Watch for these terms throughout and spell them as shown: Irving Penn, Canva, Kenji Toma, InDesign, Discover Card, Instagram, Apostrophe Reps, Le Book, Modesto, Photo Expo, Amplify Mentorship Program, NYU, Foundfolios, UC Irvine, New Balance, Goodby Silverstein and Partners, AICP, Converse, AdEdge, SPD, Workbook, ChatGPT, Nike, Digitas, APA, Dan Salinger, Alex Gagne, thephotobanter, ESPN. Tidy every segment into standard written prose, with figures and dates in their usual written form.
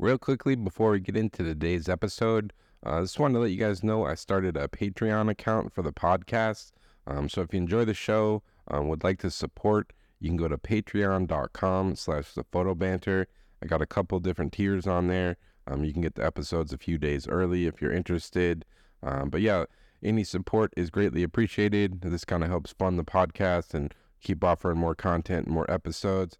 Real quickly, before we get into today's episode, I just wanted to let you guys know I started a Patreon account for the podcast. So if you enjoy the show, would like to support, you can go to patreon.com/thephotobanter. I got a couple different tiers on there. You can get the episodes a few days early if you're interested. But yeah, any support is greatly appreciated. This kind of helps fund the podcast and keep offering more content and more episodes.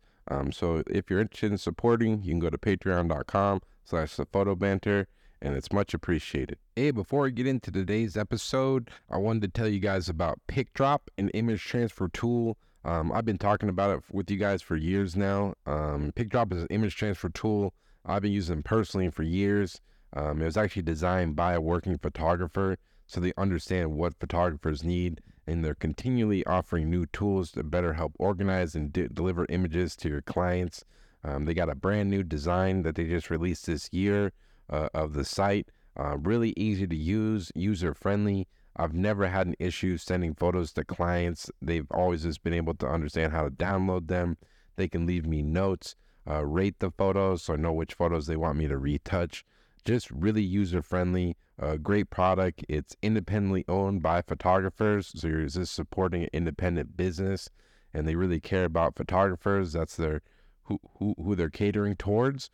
So if you're interested in supporting, you can go to patreon.com/thephotobanter, and it's much appreciated. Hey, before we get into today's episode, I wanted to tell you guys about PicDrop, an image transfer tool. I've been talking about it with you guys for years now. PicDrop is an image transfer tool I've been using personally for years. It was actually designed by a working photographer, so they understand what photographers need, and they're continually offering new tools to better help organize and deliver images to your clients. They got a brand new design that they just released this year of the site. Really easy to use, user-friendly. I've never had an issue sending photos to clients. They've always just been able to understand how to download them. They can leave me notes, rate the photos, so I know which photos they want me to retouch. Just really user-friendly, great product. It's independently owned by photographers, so you're just supporting an independent business, and they really care about photographers. That's their who they're catering towards.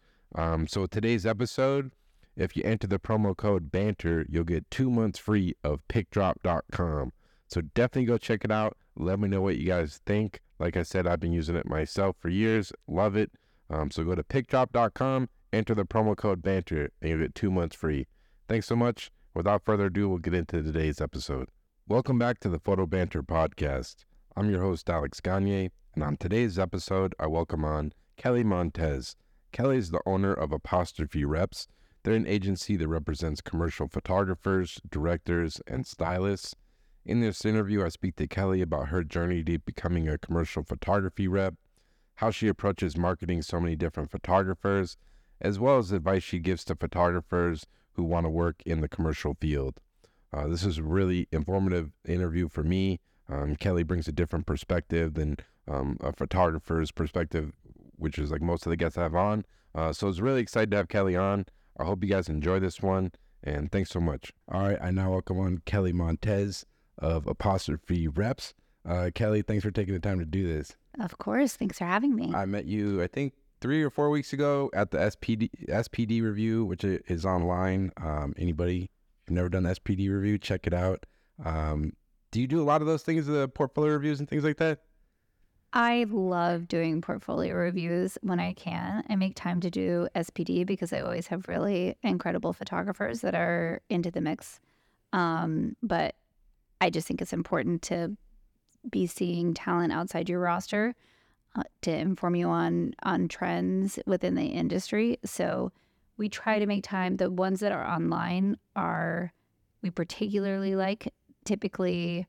So today's episode, if you enter the promo code BANTER, you'll get 2 months free of PicDrop.com. So definitely go check it out. Let me know what you guys think. Like I said, I've been using it myself for years. Love it. So go to PicDrop.com. Enter the promo code BANTER and you'll get 2 months free. Thanks so much. Without further ado, we'll get into today's episode. Welcome back to the Photo Banter Podcast. I'm your host, Alex Gagne, and on today's episode, I welcome on Kelly Montez. Kelly is the owner of Apostrophe Reps. They're an agency that represents commercial photographers, directors, and stylists. In this interview, I speak to Kelly about her journey to becoming a commercial photography rep, how she approaches marketing so many different photographers, as well as advice she gives to photographers who want to work in the commercial field. This is a really informative interview for me. Kelly brings a different perspective than a photographer's perspective, which is like most of the guests I have on. So I was really excited to have Kelly on. I hope you guys enjoy this one, and thanks so much. All right, I now welcome on Kelly Montez of Apostrophe Reps. Kelly, thanks for taking the time to do this. Of course, thanks for having me. I met you, I think, 3 or 4 weeks ago at the SPD review, which is online. Anybody who's never done the SPD review, check it out. Do you do a lot of those things, the portfolio reviews and things like that? I love doing portfolio reviews when I can. I make time to do SPD because I always have really incredible photographers that are into the mix. But I just think it's important to be seeing talent outside your roster to inform you on trends within the industry. So we try to make time. The ones that are online are, we particularly like, typically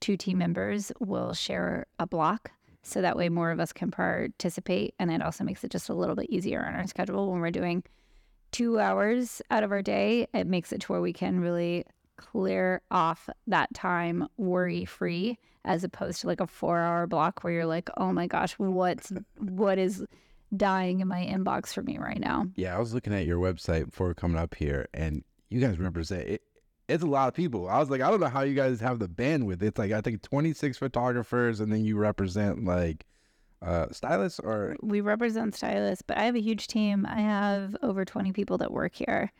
2 team members will share a block. So that way more of us can participate. And it also makes it just a little bit easier on our schedule. When we're doing 2 hours out of our day, it makes it to where we can really clear off that time worry-free, as opposed to like a 4-hour block where you're like, oh my gosh, what is dying in my inbox for me right now? Yeah, I was looking at your website before coming up here, and you guys represent it. It's a lot of people. I was like, I don't know how you guys have the bandwidth. It's like, I think 26 photographers, and then you represent like stylists, or we represent stylists, but I have a huge team. I have over 20 people that work here.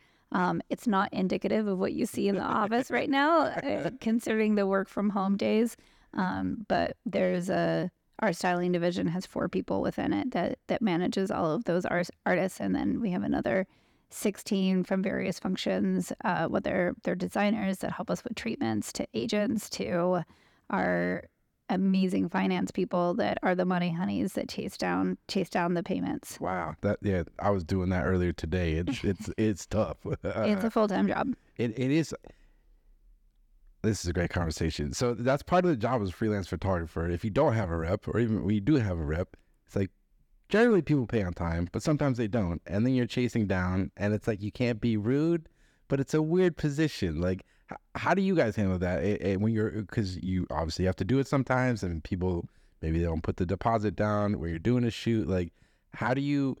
It's not indicative of what you see in the office right now, considering the work from home days. But there's our styling division has 4 people within it that manages all of those artists. And then we have another 16 from various functions, whether they're designers that help us with treatments, to agents, to our amazing finance people that are the money honeys that chase down the payments. Wow, I was doing that earlier today. It's tough. It's a full-time job. It is. This is a great conversation. So that's part of the job as a freelance photographer. If you don't have a rep, or even when you do have a rep, it's like generally people pay on time, but sometimes they don't, and then you're chasing down, and it's like you can't be rude, but it's a weird position. Like, how do you guys handle that? When you're, because you obviously have to do it sometimes, and people maybe they don't put the deposit down where you're doing a shoot. Like, how do you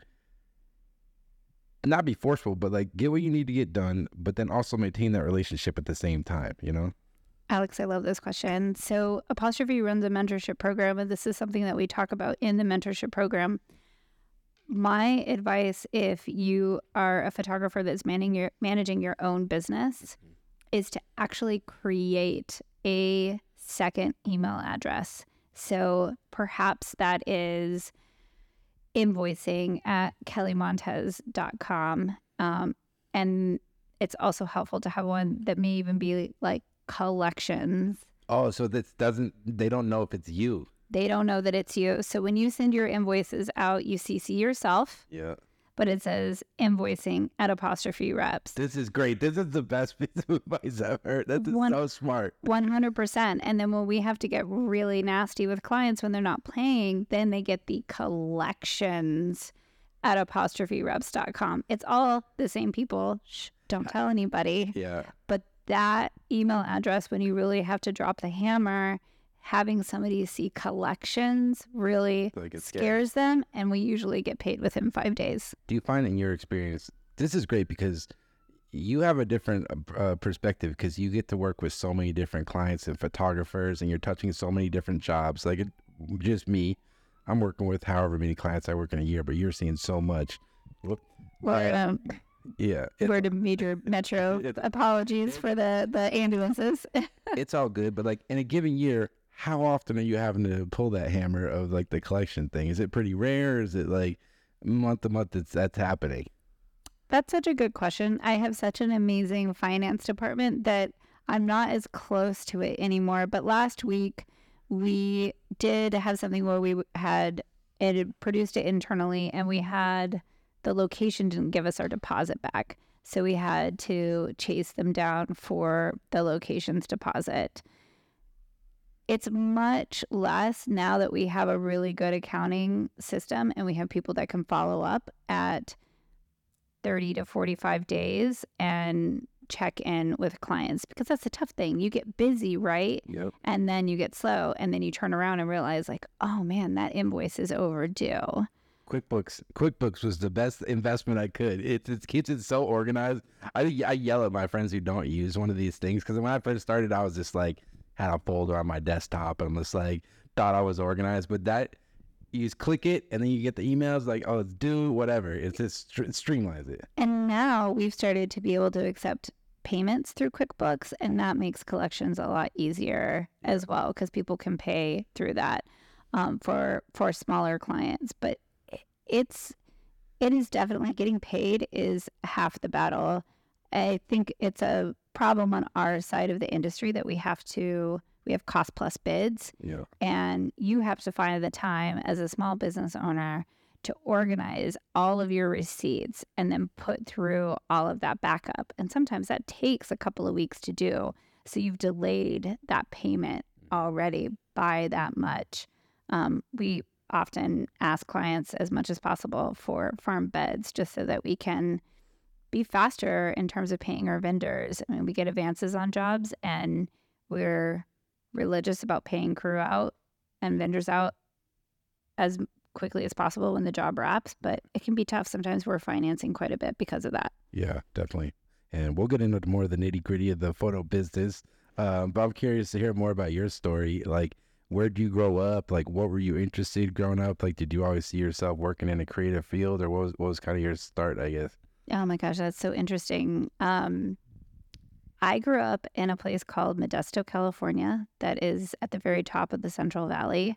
not be forceful, but like get what you need to get done, but then also maintain that relationship at the same time, you know? Alex, I love this question. So Apostrophe runs a mentorship program, and this is something that we talk about in the mentorship program. My advice, if you are a photographer that's managing your own business, is to actually create a second email address. So perhaps that is invoicing@kellymontez.com. And it's also helpful to have one that may even be like collections. Oh, so this doesn't, they don't know if it's you. They don't know that it's you. So when you send your invoices out, you CC yourself. Yeah. But it says invoicing@Apostrophe Reps. This is great. This is the best piece of advice I've heard. That is so smart. 100%. And then when we have to get really nasty with clients when they're not paying, then they get the collections@apostrophereps.com. It's all the same people. Shh, don't tell anybody. Yeah. But that email address, when you really have to drop the hammer, having somebody see collections really scares them, and we usually get paid within 5 days. Do you find in your experience, this is great because you have a different perspective, because you get to work with so many different clients and photographers, and you're touching so many different jobs. Like just me, I'm working with however many clients I work in a year, but you're seeing so much. Yeah. We're the major metro. Apologies for the ambulances. It's all good. But like in a given year, how often are you having to pull that hammer of like the collection thing? Is it pretty rare? Is it like month to month that's happening? That's such a good question. I have such an amazing finance department that I'm not as close to it anymore. But last week we did have something where we had it produced it internally, and we had the location didn't give us our deposit back. So we had to chase them down for the location's deposit. It's much less now that we have a really good accounting system, and we have people that can follow up at 30 to 45 days and check in with clients, because that's the tough thing. You get busy, right? Yep. And then you get slow, and then you turn around and realize like, oh man, that invoice is overdue. QuickBooks was the best investment I could. It keeps it so organized. I yell at my friends who don't use one of these things, because when I first started, I was just like, had a folder on my desktop and just like thought I was organized. But that, you just click it and then you get the emails like, oh, it's due, whatever. It just streamlines it. And now we've started to be able to accept payments through QuickBooks, and that makes collections a lot easier as well, because people can pay through that for smaller clients. But it is definitely, getting paid is half the battle. I think it's a problem on our side of the industry that we have cost plus bids. Yeah. And you have to find the time as a small business owner to organize all of your receipts and then put through all of that backup. And sometimes that takes a couple of weeks to do. So you've delayed that payment already by that much. We often ask clients as much as possible for farm beds, just so that we can be faster in terms of paying our vendors. I mean, we get advances on jobs, and we're religious about paying crew out and vendors out as quickly as possible when the job wraps, but it can be tough. Sometimes we're financing quite a bit because of that. Yeah, definitely. And we'll get into more of the nitty gritty of the photo business. But I'm curious to hear more about your story. Like, where did you grow up? Like, what were you interested in growing up? Like, did you always see yourself working in a creative field, or what was kind of your start, I guess? Oh my gosh, that's so interesting. I grew up in a place called Modesto, California, that is at the very top of the Central Valley.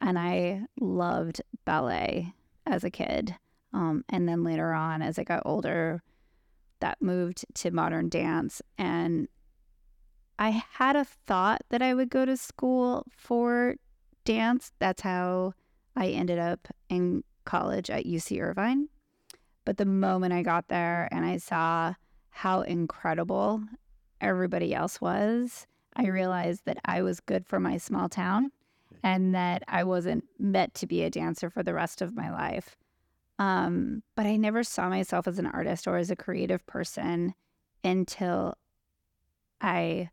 And I loved ballet as a kid. And then later on, as I got older, that moved to modern dance, and I had a thought that I would go to school for dance. That's how I ended up in college at UC Irvine. But the moment I got there and I saw how incredible everybody else was, I realized that I was good for my small town and that I wasn't meant to be a dancer for the rest of my life. But I never saw myself as an artist or as a creative person until I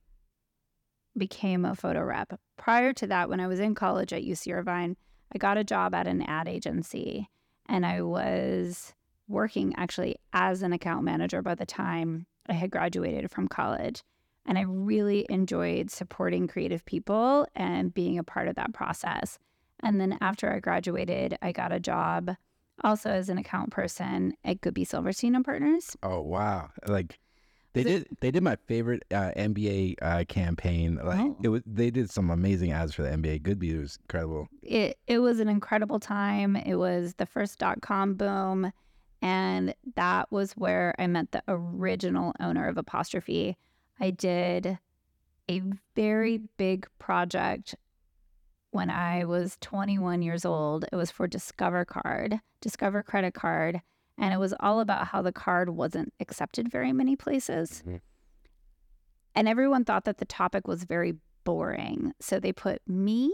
became a photo rep. Prior to that, when I was in college at UC Irvine, I got a job at an ad agency, and I was working actually as an account manager by the time I had graduated from college. And I really enjoyed supporting creative people and being a part of that process. And then after I graduated, I got a job also as an account person at Goodby Silverstein and Partners. Oh, wow. Like they did my favorite NBA campaign. Like they did some amazing ads for the NBA. Goodby was incredible. It was an incredible time. It was the first .com boom. And that was where I met the original owner of Apostrophe. I did a very big project when I was 21 years old. It was for Discover Card, Discover Credit Card, and it was all about how the card wasn't accepted very many places. Mm-hmm. And everyone thought that the topic was very boring. So they put me,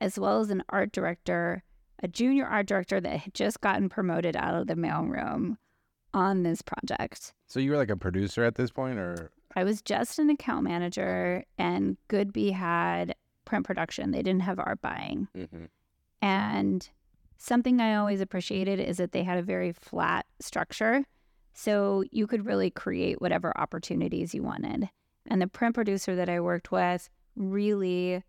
as well as an art director, a junior art director that had just gotten promoted out of the mailroom, on this project. So you were like a producer at this point, or? I was just an account manager, and Goodby had print production. They didn't have art buying. Mm-hmm. And something I always appreciated is that they had a very flat structure, so you could really create whatever opportunities you wanted. And the print producer that I worked with really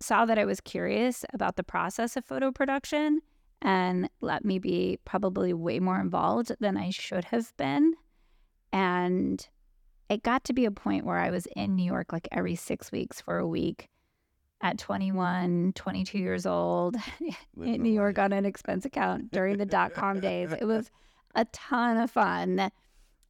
saw that I was curious about the process of photo production and let me be probably way more involved than I should have been. And it got to be a point where I was in New York like every 6 weeks for a week at 21, 22 years old in New York on an expense account during the .com days. It was a ton of fun.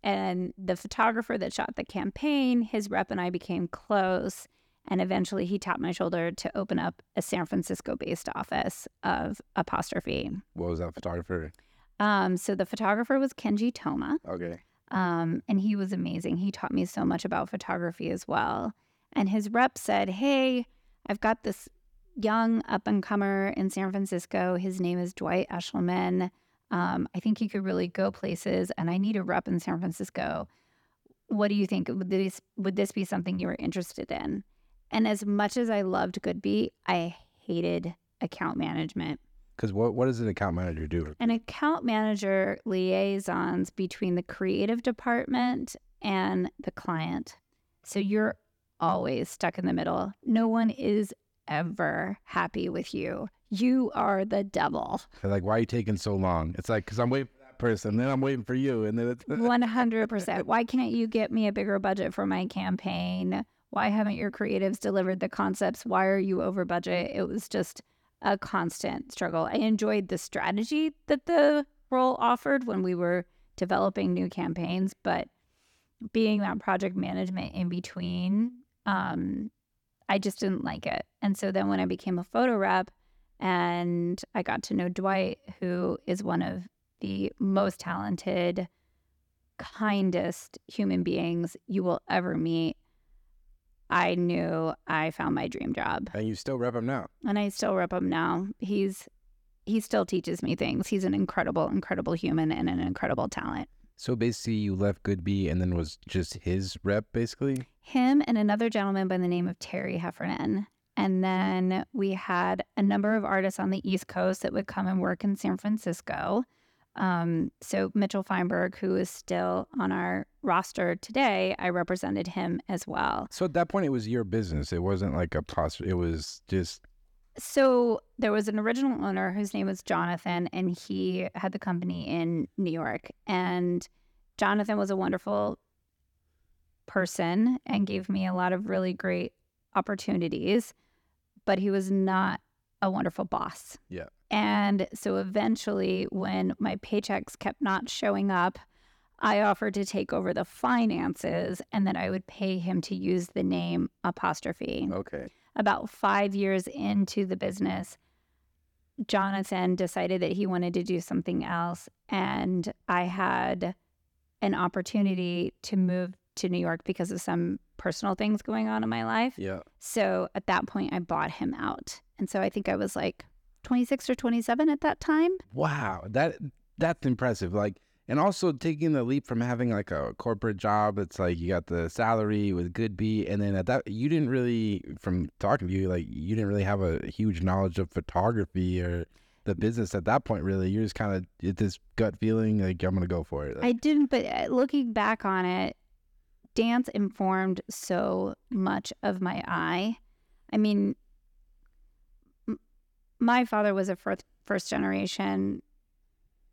And the photographer that shot the campaign, his rep and I became close. And eventually he tapped my shoulder to open up a San Francisco-based office of Apostrophe. What was that photographer? So the photographer was Kenji Toma. Okay. And he was amazing. He taught me so much about photography as well. And his rep said, hey, I've got this young up-and-comer in San Francisco. His name is Dwight Eshelman. I think he could really go places, and I need a rep in San Francisco. What do you think? Would this be something you were interested in? And as much as I loved Goodby, I hated account management. Because what does an account manager do? An account manager liaisons between the creative department and the client. So you're always stuck in the middle. No one is ever happy with you. You are the devil. They're like, why are you taking so long? It's like, because I'm waiting for that person, then I'm waiting for you. And then it's 100%. Why can't you get me a bigger budget for my campaign? Why haven't your creatives delivered the concepts? Why are you over budget? It was just a constant struggle. I enjoyed the strategy that the role offered when we were developing new campaigns, but being that project management in between, I just didn't like it. And so then when I became a photo rep and I got to know Dwight, who is one of the most talented, kindest human beings you will ever meet, I knew I found my dream job. And you still rep him now. And I still rep him now. He still teaches me things. He's an incredible, incredible human and an incredible talent. So basically you left Goodby and then was just his rep basically? Him and another gentleman by the name of Terry Heffernan. And then we had a number of artists on the East Coast that would come and work in San Francisco. So Mitchell Feinberg, who is still on our roster today, I represented him as well. So at that point, it was your business. It wasn't like a process. It was just. So there was an original owner whose name was Jonathan, and he had the company in New York. And Jonathan was a wonderful person and gave me a lot of really great opportunities, but he was not a wonderful boss. Yeah. And so eventually when my paychecks kept not showing up, I offered to take over the finances and that I would pay him to use the name Apostrophe. Okay. About 5 years into the business, Jonathan decided that he wanted to do something else. And I had an opportunity to move to New York because of some personal things going on in my life. Yeah. So at that point, I bought him out. And so I think I was like 26 or 27 at that time. Wow. That's impressive. Like, and also taking the leap from having like a corporate job, it's like you got the salary with Goodby, and then at that you didn't really, from talking to you, like you didn't really have a huge knowledge of photography or the business at that point, really. You're just kind of, it's this gut feeling, like, I'm going to go for it. Like, I didn't, but looking back on it, dance informed so much of my eye. I mean, my father was a first generation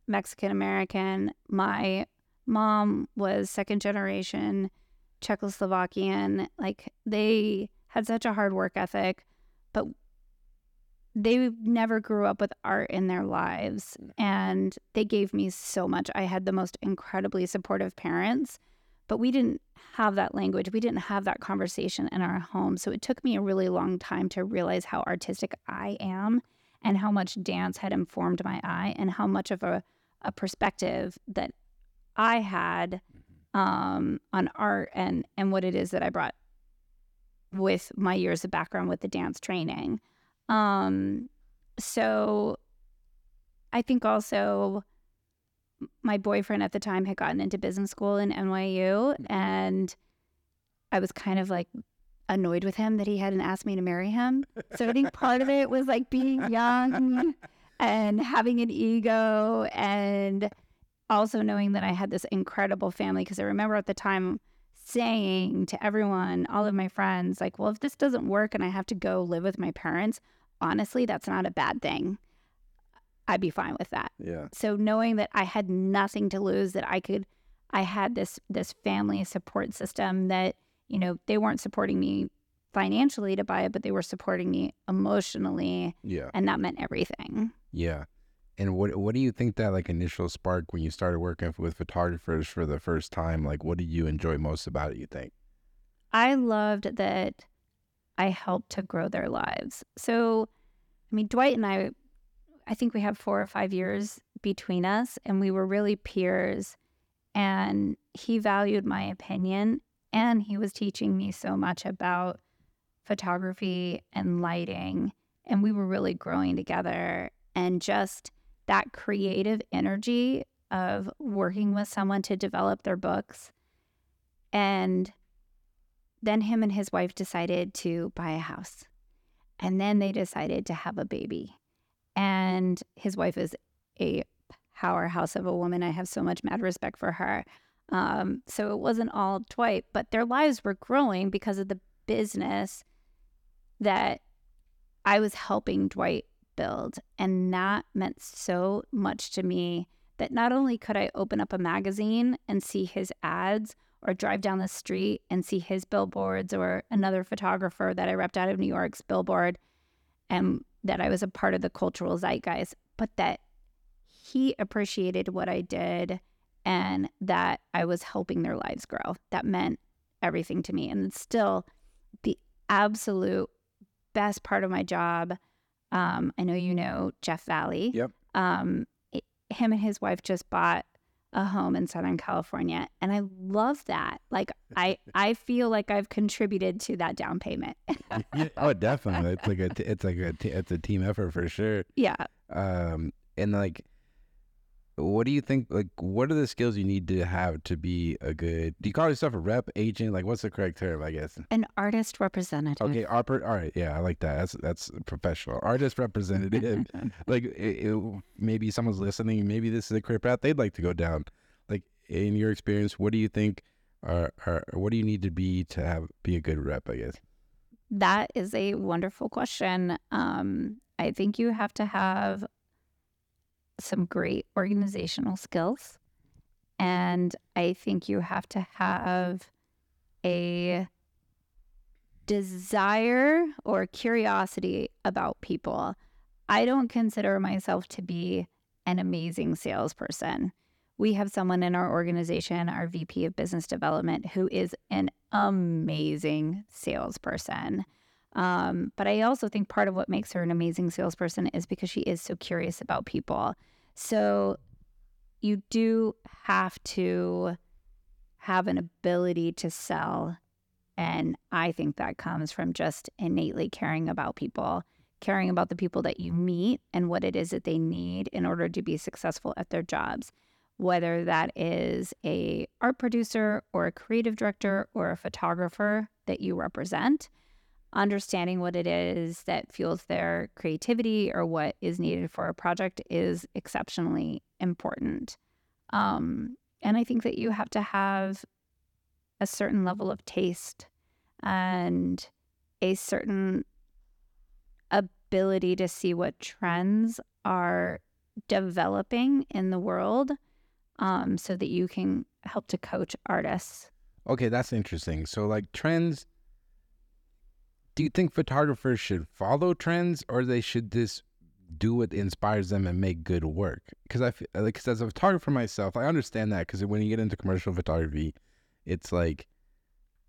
Mexican-American. My mom was second generation Czechoslovakian. Like, they had such a hard work ethic, but they never grew up with art in their lives, and they gave me so much. I had the most incredibly supportive parents, but we didn't have that language. We didn't have that conversation in our home. So it took me a really long time to realize how artistic I am and how much dance had informed my eye and how much of a perspective that I had on art and what it is that I brought with my years of background with the dance training. So I think also my boyfriend at the time had gotten into business school in NYU, and I was kind of like annoyed with him that he hadn't asked me to marry him. So I think part of it was like being young and having an ego, and also knowing that I had this incredible family, because I remember at the time saying to everyone, all of my friends, like, well, if this doesn't work and I have to go live with my parents, honestly, that's not a bad thing. I'd be fine with that. Yeah. So knowing that I had nothing to lose, that I had this family support system that, you know, they weren't supporting me financially to buy it, but they were supporting me emotionally. Yeah. And that meant everything. Yeah. And what do you think that, like, initial spark when you started working with photographers for the first time, like, what did you enjoy most about it, you think? I loved that I helped to grow their lives. So, I mean, Dwight and I think we have 4 or 5 years between us, and we were really peers, and he valued my opinion, and he was teaching me so much about photography and lighting, and we were really growing together. And just that creative energy of working with someone to develop their books. And then him and his wife decided to buy a house, and then they decided to have a baby. And his wife is a powerhouse of a woman. I have so much mad respect for her. So it wasn't all Dwight, but their lives were growing because of the business that I was helping Dwight build. And that meant so much to me, that not only could I open up a magazine and see his ads, or drive down the street and see his billboards, or another photographer that I repped out of New York's billboard, and that I was a part of the cultural zeitgeist, but that he appreciated what I did and that I was helping their lives grow. That meant everything to me. And it's still the absolute best part of my job. I know you know Jeff Valley. Yep. Him and his wife just bought a home in Southern California, and I love that. Like, I feel like I've contributed to that down payment. Oh, definitely. It's like a team effort for sure. Yeah. And like, what do you think? Like, what are the skills you need to have to be a good? Do you call yourself a rep, agent? Like, what's the correct term? I guess an artist representative. Okay, all right, yeah, I like that. That's professional. Artist representative. Like, maybe someone's listening. Maybe this is a career path they'd like to go down. Like, in your experience, what do you think? What do you need to be to be a good rep? I guess that is a wonderful question. I think you have to have some great organizational skills, and I think you have to have a desire or curiosity about people. I don't consider myself to be an amazing salesperson. We have someone in our organization, our VP of business development, who is an amazing salesperson. But I also think part of what makes her an amazing salesperson is because she is so curious about people. So you do have to have an ability to sell. And I think that comes from just innately caring about people, caring about the people that you meet and what it is that they need in order to be successful at their jobs, whether that is a art producer or a creative director or a photographer that you represent. understanding what it is that fuels their creativity or what is needed for a project is exceptionally important. And I think that you have to have a certain level of taste and a certain ability to see what trends are developing in the world, so that you can help to coach artists. Okay, that's interesting. So like trends, do you think photographers should follow trends, or they should just do what inspires them and make good work? Because I feel like, as a photographer myself, I understand that, because when you get into commercial photography, it's like,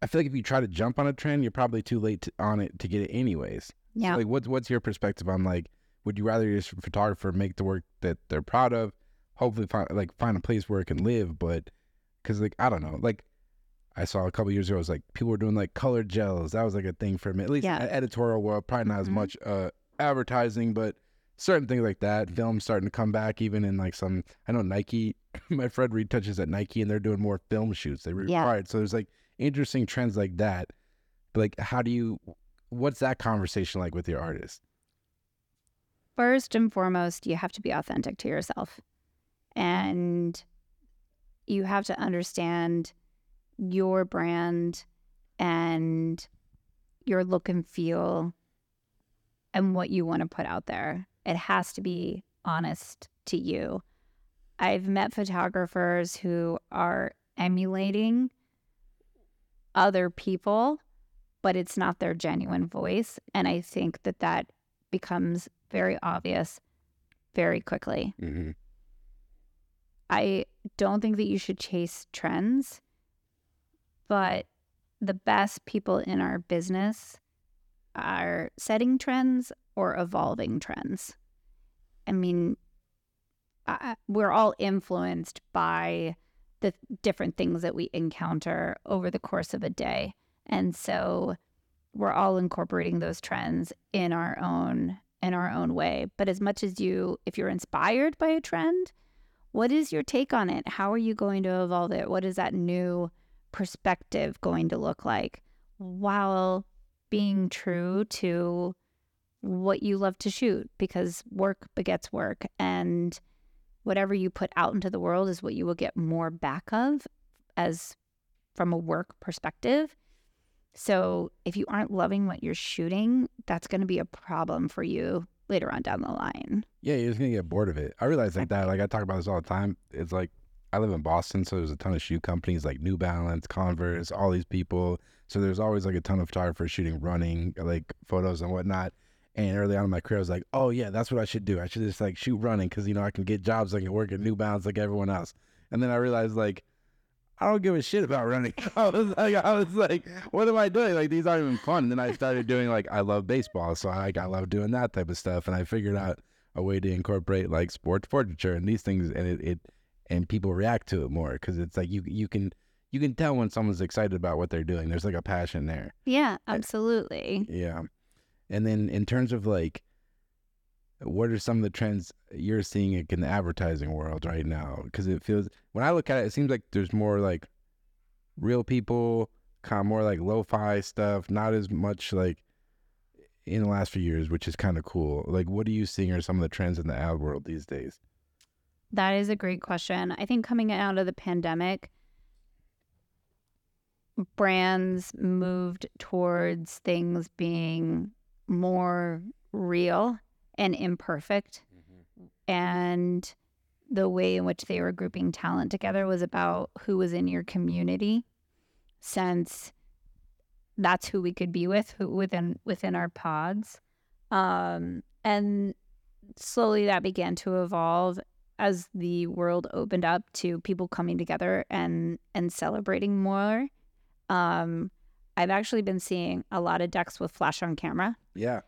I feel like if you try to jump on a trend, you're probably too late on it to get it anyways. Yeah. So like, what's your perspective on like, would you rather your photographer make the work that they're proud of, hopefully find a place where it can live, but because like, I don't know, like I saw a couple years ago, it was like people were doing like colored gels. That was like a thing for me, at least in editorial world, probably not as much advertising, but certain things like that. Film's starting to come back, even in like some, I know Nike, my friend retouches at Nike and they're doing more film shoots. They required. So there's like interesting trends like that. But like, what's that conversation like with your artist? First and foremost, you have to be authentic to yourself, and you have to understand your brand and your look and feel and what you want to put out there. It has to be honest to you. I've met photographers who are emulating other people, but it's not their genuine voice. And I think that that becomes very obvious very quickly. Mm-hmm. I don't think that you should chase trends, but the best people in our business are setting trends or evolving trends. I mean, we're all influenced by the different things that we encounter over the course of a day. And so we're all incorporating those trends in our own way. But as much as if you're inspired by a trend, what is your take on it? How are you going to evolve it? What is that new perspective going to look like, while being true to what you love to shoot? Because work begets work, and whatever you put out into the world is what you will get more back of, as from a work perspective. So if you aren't loving what you're shooting, that's going to be a problem for you later on down the line. Yeah, you're just going to get bored of it. I realize like that, like I talk about this all the time. It's like, I live in Boston, so there's a ton of shoe companies like New Balance, Converse, all these people. So there's always like a ton of photographers shooting running like photos and whatnot. And early on in my career, I was like, oh yeah, that's what I should do. I should just like shoot running, because you know, I can get jobs, I can work at New Balance like everyone else. And then I realized like, I don't give a shit about running. I was like, what am I doing? Like, these aren't even fun. And then I started doing like, I love baseball, so I love doing that type of stuff. And I figured out a way to incorporate like sports portraiture and these things, and and people react to it more, because it's like you can tell when someone's excited about what they're doing. There's like a passion there. Yeah, absolutely. Yeah. And then in terms of like, what are some of the trends you're seeing in the advertising world right now? Because it feels, when I look at it, it seems like there's more like real people, kind of more like lo-fi stuff, not as much like in the last few years, which is kind of cool. Like, what are you seeing are some of the trends in the ad world these days? That is a great question. I think coming out of the pandemic, brands moved towards things being more real and imperfect. Mm-hmm. And the way in which they were grouping talent together was about who was in your community, since that's who we could be with, within our pods. And slowly that began to evolve as the world opened up to people coming together and celebrating more. I've actually been seeing a lot of decks with flash on camera. Yeah.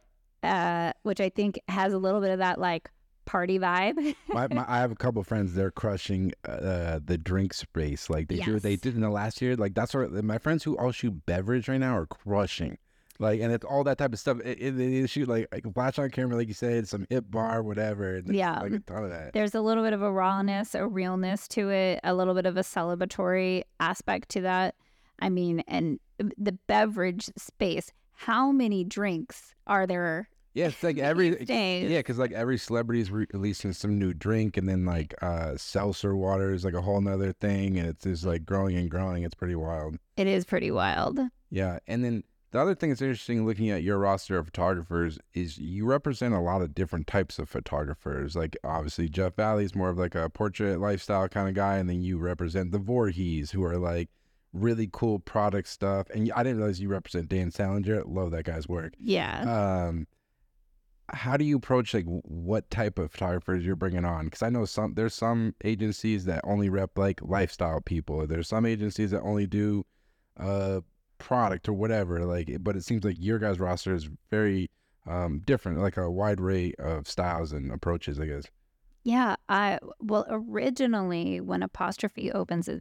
Which I think has a little bit of that like party vibe. I have a couple of friends, they're crushing the drink space. Like they do what they did in the last year. Like that's what my friends who all shoot beverage right now are crushing. Like, and it's all that type of stuff. They shoot like flash on camera, like you said, some hip bar, whatever. And yeah, like a ton of that. There's a little bit of a rawness, a realness to it, a little bit of a celebratory aspect to that. I mean, and the beverage space how many drinks are there? Yeah, it's like every day. Yeah, because like every celebrity is releasing some new drink, and then like seltzer water is like a whole nother thing, and it's just like growing and growing. It's pretty wild. It is pretty wild. Yeah, and then the other thing that's interesting looking at your roster of photographers is you represent a lot of different types of photographers. Like obviously Jeff Valley is more of like a portrait lifestyle kind of guy, and then you represent the Voorhees, who are like really cool product stuff. And I didn't realize you represent Dan Salinger. Love that guy's work. Yeah. How do you approach like what type of photographers you're bringing on? Because I know there's some agencies that only rep like lifestyle people. There's some agencies that only do product or whatever. Like, but it seems like your guys' roster is very different, like a wide array of styles and approaches, I guess. Yeah. Well, originally when Apostrophe opened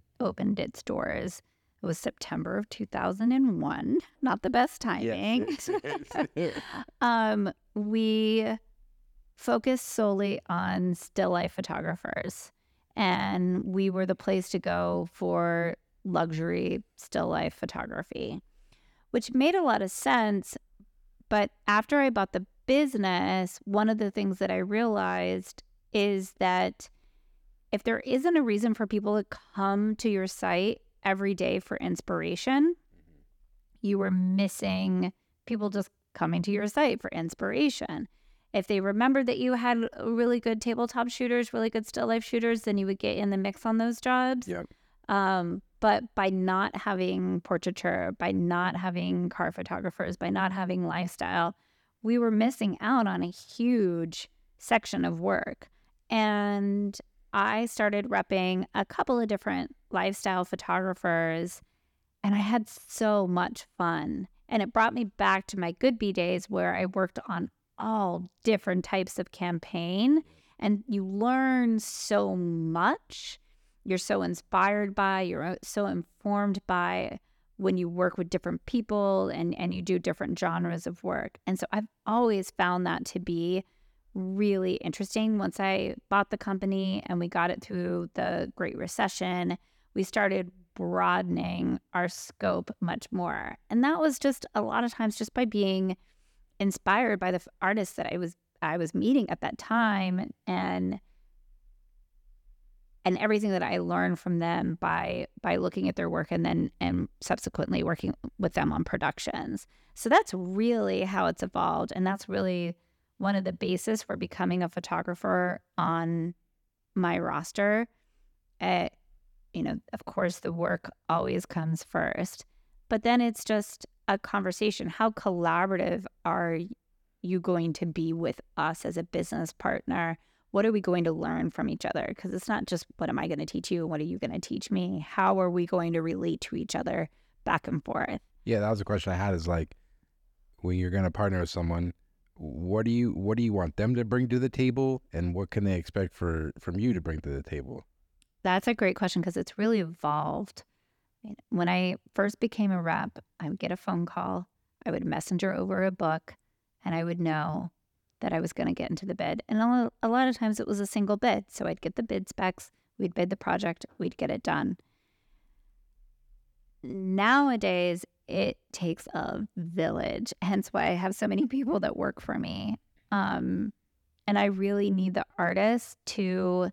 its doors, it was September of 2001. Not the best timing. Yeah. We focused solely on still life photographers, and we were the place to go for luxury still life photography, which made a lot of sense. But after I bought the business, one of the things that I realized is that if there isn't a reason for people to come to your site every day for inspiration, you were missing people just coming to your site for inspiration. If they remembered that you had really good tabletop shooters, really good still life shooters, then you would get in the mix on those jobs. Yep. But by not having portraiture, by not having car photographers, by not having lifestyle, we were missing out on a huge section of work. And I started repping a couple of different lifestyle photographers, and I had so much fun. And it brought me back to my Goodby days where I worked on all different types of campaign, and you learn so much. You're so inspired by, you're so informed by when you work with different people and you do different genres of work. And so I've always found that to be really interesting. Once I bought the company and we got it through the Great Recession, we started broadening our scope much more. And that was just a lot of times just by being inspired by the artists that I was meeting at that time and everything that I learned from them by looking at their work and subsequently working with them on productions. So that's really how it's evolved. And that's really one of the bases for becoming a photographer on my roster. Of course, the work always comes first, but then it's just a conversation. How collaborative are you going to be with us as a business partner? What are we going to learn from each other? Because it's not just what am I going to teach you and what are you going to teach me? How are we going to relate to each other back and forth? Yeah, that was a question I had is like, when you're going to partner with someone, what do you want them to bring to the table, and what can they expect from you to bring to the table? That's a great question because it's really evolved. When I first became a rep, I would get a phone call, I would messenger over a book, and I would know that I was going to get into the bid. And a lot of times it was a single bid. So I'd get the bid specs, we'd bid the project, we'd get it done. Nowadays, it takes a village, hence why I have so many people that work for me. And I really need the artist to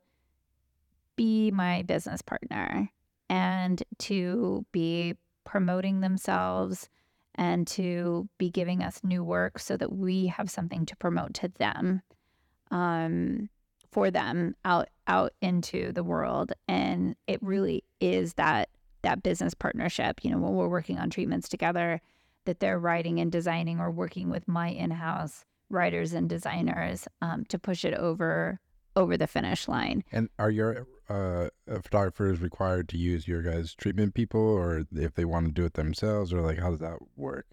be my business partner and to be promoting themselves and to be giving us new work so that we have something to promote to them, for them out into the world. And it really is that business partnership, when we're working on treatments together, that they're writing and designing or working with my in-house writers and designers, to push it over the finish line. And are your photographers required to use your guys' treatment people, or if they want to do it themselves, or like how does that work?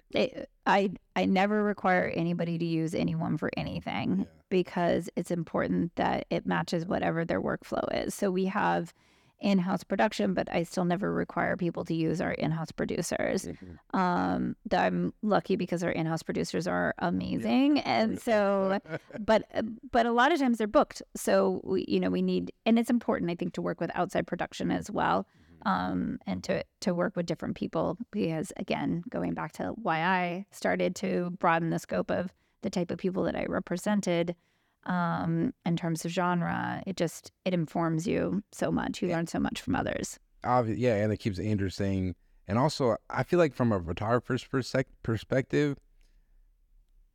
I never require anybody to use anyone for anything. Yeah. Because it's important that it matches whatever their workflow is. So we have in-house production, but I still never require people to use our in-house producers. Mm-hmm. I'm lucky because our in-house producers are amazing. Yeah. And so, but a lot of times they're booked. So we need, and it's important, I think, to work with outside production as well. and to work with different people, because again, going back to why I started to broaden the scope of the type of people that I represented, in terms of genre, it informs you so much. You learn so much from others. Yeah, and it keeps it interesting. And also, I feel like from a photographer's perspective,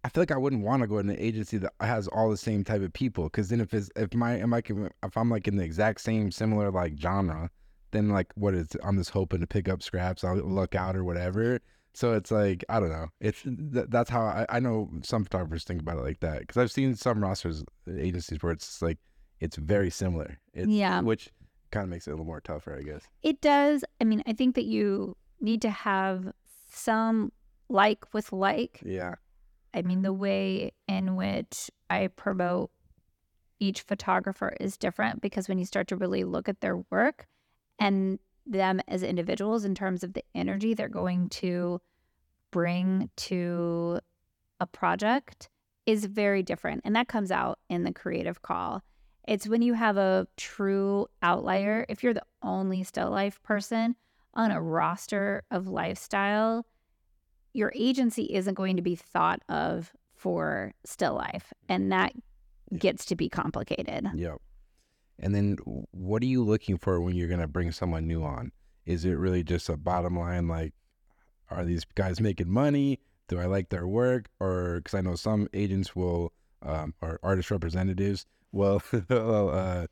I feel like I wouldn't want to go in an agency that has all the same type of people, because then if I'm like in the exact same similar like genre, then like I'm just hoping to pick up scraps, I'll luck out or whatever. So it's like, I don't know. That's how I know some photographers think about it like that, because I've seen some rosters agencies where it's like it's very similar. Which kind of makes it a little more tougher, I guess. It does. I mean, I think that you need to have some like with like. Yeah. I mean, the way in which I promote each photographer is different, because when you start to really look at their work and them as individuals in terms of the energy they're going to bring to a project is very different. And that comes out in the creative call. It's when you have a true outlier. If you're the only still life person on a roster of lifestyle, your agency isn't going to be thought of for still life, and that gets to be complicated. Yep. And then what are you looking for when you're going to bring someone new on? Is it really just a bottom line, like, are these guys making money? Do I like their work? Or, because I know some agents will, or artist representatives, well, they're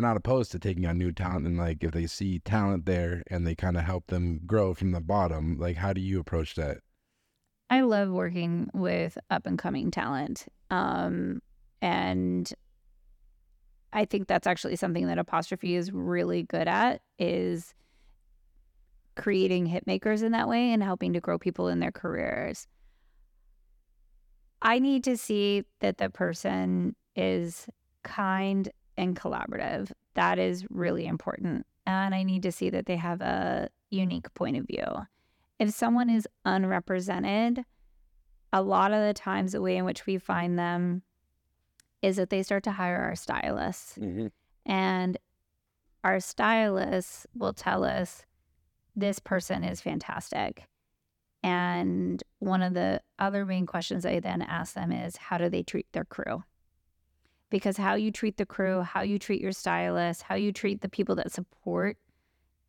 not opposed to taking on new talent, and like if they see talent there and they kind of help them grow from the bottom, like how do you approach that? I love working with up and coming talent, and I think that's actually something that Apostrophe is really good at, is creating hit makers in that way and helping to grow people in their careers. I need to see that the person is kind and collaborative. That is really important. And I need to see that they have a unique point of view. If someone is unrepresented, a lot of the times the way in which we find them is that they start to hire our stylists. Mm-hmm. And our stylists will tell us, this person is fantastic. And one of the other main questions I then ask them is, how do they treat their crew? Because how you treat the crew, how you treat your stylist, how you treat the people that support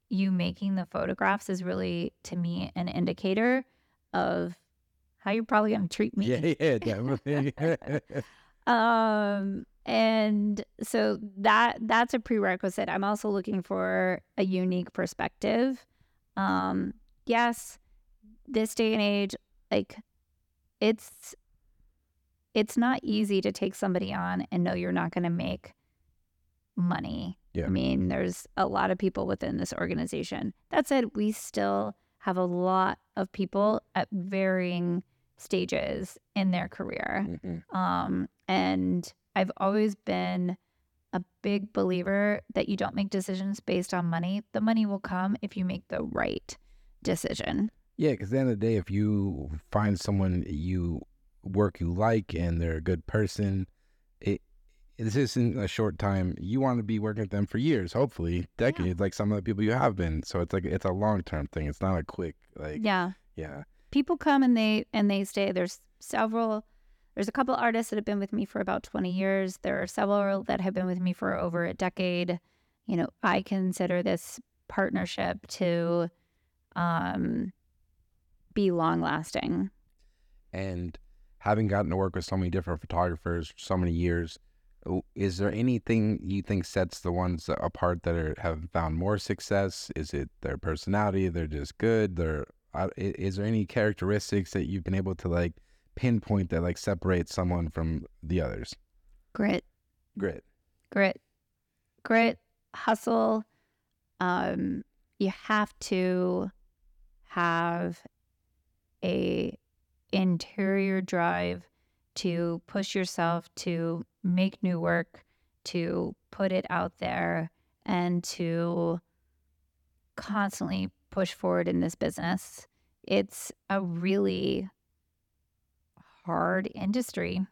you making the photographs is really, to me, an indicator of how you're probably going to treat me. Yeah, definitely. And so that's a prerequisite. I'm also looking for a unique perspective. Yes, this day and age, like it's not easy to take somebody on and know you're not going to make money. Yeah. I mean, there's a lot of people within this organization. That said, we still have a lot of people at varying stages in their career. Mm-hmm. And I've always been a big believer that you don't make decisions based on money. The money will come if you make the right decision. Yeah, because at the end of the day, if you find someone you like and they're a good person, this isn't a short time. You want to be working with them for years, hopefully decades. Yeah. Like some of the people you have been. So it's like it's a long-term thing. It's not a quick people come and they stay. There's a couple artists that have been with me for about 20 years. There are several that have been with me for over a decade. You know, I consider this partnership to be long-lasting. And having gotten to work with so many different photographers for so many years, is there anything you think sets the ones apart that have found more success? Is it their personality? They're just good. Is there any characteristics that you've been able to like pinpoint that like separates someone from the others? Grit, hustle. You have to have a interior drive to push yourself, to make new work, to put it out there, and to constantly push forward in this business. It's a really hard industry,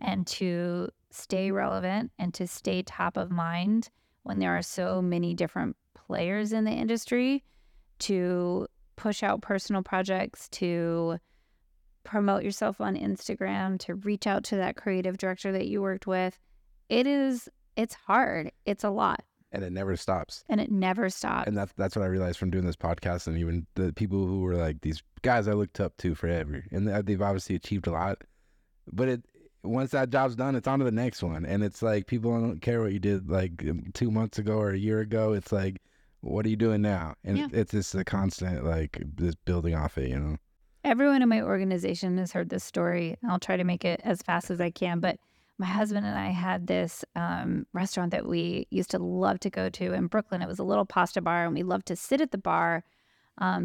and to stay relevant and to stay top of mind when there are so many different players in the industry, to push out personal projects, to promote yourself on Instagram, to reach out to that creative director that you worked with. It's hard. It's a lot. And it never stops. And that's what I realized from doing this podcast, and even the people who were like, these guys I looked up to forever, and they've obviously achieved a lot. But once that job's done, it's on to the next one. And it's like, people don't care what you did like 2 months ago or a year ago. It's like, what are you doing now? And it's just a constant, like, just building off it, you know? Everyone in my organization has heard this story. I'll try to make it as fast as I can, but my husband and I had this restaurant that we used to love to go to in Brooklyn. It was a little pasta bar, and we loved to sit at the bar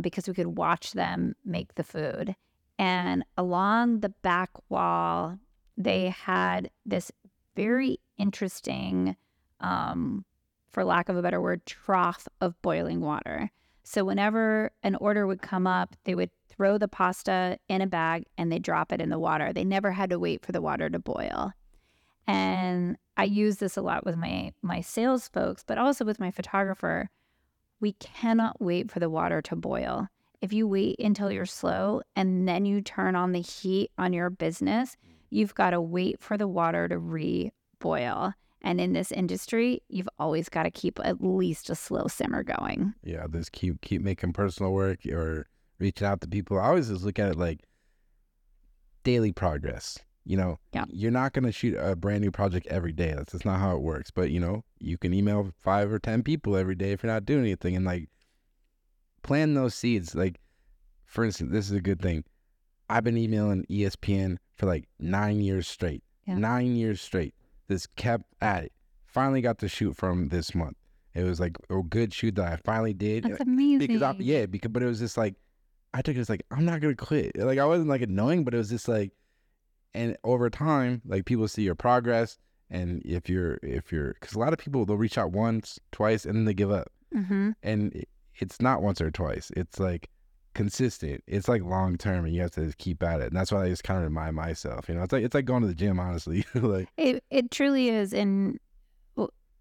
because we could watch them make the food. And along the back wall, they had this very interesting, for lack of a better word, trough of boiling water. So whenever an order would come up, they would throw the pasta in a bag and they drop it in the water. They never had to wait for the water to boil. And I use this a lot with my sales folks, but also with my photographer. We cannot wait for the water to boil. If you wait until you're slow and then you turn on the heat on your business, you've got to wait for the water to re-boil. And in this industry, you've always got to keep at least a slow simmer going. Yeah, just keep making personal work or reaching out to people. I always just look at it like daily progress. You know, You're not going to shoot a brand new project every day. That's just not how it works. But, you know, you can email 5 or 10 people every day if you're not doing anything. And, like, plant those seeds. Like, for instance, this is a good thing. I've been emailing ESPN for, like, 9 years straight. Yeah. 9 years straight. Just kept at it. Finally got the shoot from this month. It was, like, a good shoot that I finally did. That's amazing. But it was just, like, I took it as, like, I'm not going to quit. Like, I wasn't, like, annoying, but it was just, like, and over time, like, people see your progress, and if you're, because a lot of people, they'll reach out once, twice, and then they give up. Mm-hmm. And it's not once or twice. It's, like, consistent. It's, like, long-term, and you have to just keep at it. And that's why I just kind of remind myself, you know, it's like going to the gym, honestly. Like, it truly is. And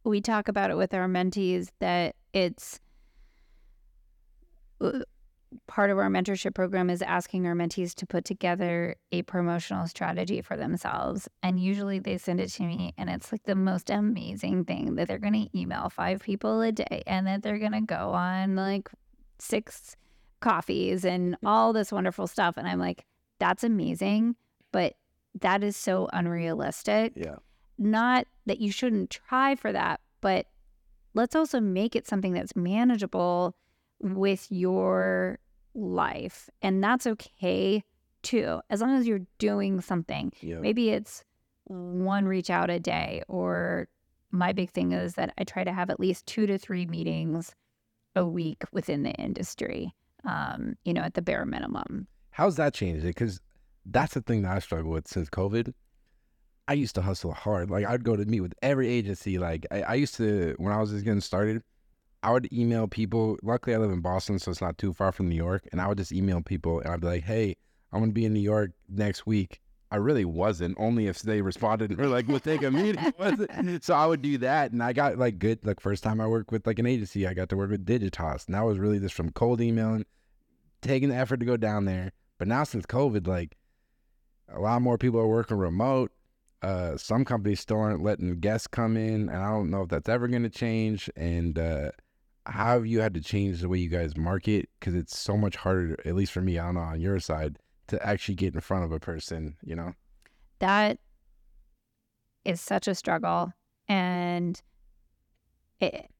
we talk about it with our mentees, that it's part of our mentorship program is asking our mentees to put together a promotional strategy for themselves. And usually they send it to me, and it's like the most amazing thing, that they're going to email 5 people a day, and that they're going to go on like 6 coffees and all this wonderful stuff. And I'm like, that's amazing, but that is so unrealistic. Yeah. Not that you shouldn't try for that, but let's also make it something that's manageable with your life. And that's okay too, as long as you're doing something. Yep. Maybe it's one reach out a day, or my big thing is that I try to have at least 2 to 3 meetings a week within the industry, you know, at the bare minimum. How's that changed it? Because that's the thing that I struggle with since COVID. I used to hustle hard. Like, I'd go to meet with every agency. Like, I used to, when I was just getting started, I would email people. Luckily, I live in Boston, so it's not too far from New York. And I would just email people, and I'd be like, hey, I'm going to be in New York next week. I really wasn't, only if they responded or like, we'll take a meeting. So I would do that. And I got like good, like first time I worked with like an agency, I got to work with Digitas. And that was really just from cold emailing, taking the effort to go down there. But now since COVID, like a lot more people are working remote. Some companies still aren't letting guests come in. And I don't know if that's ever going to change. And, how have you had to change the way you guys market? Because it's so much harder, at least for me, I don't know, on your side, to actually get in front of a person, you know? That is such a struggle. And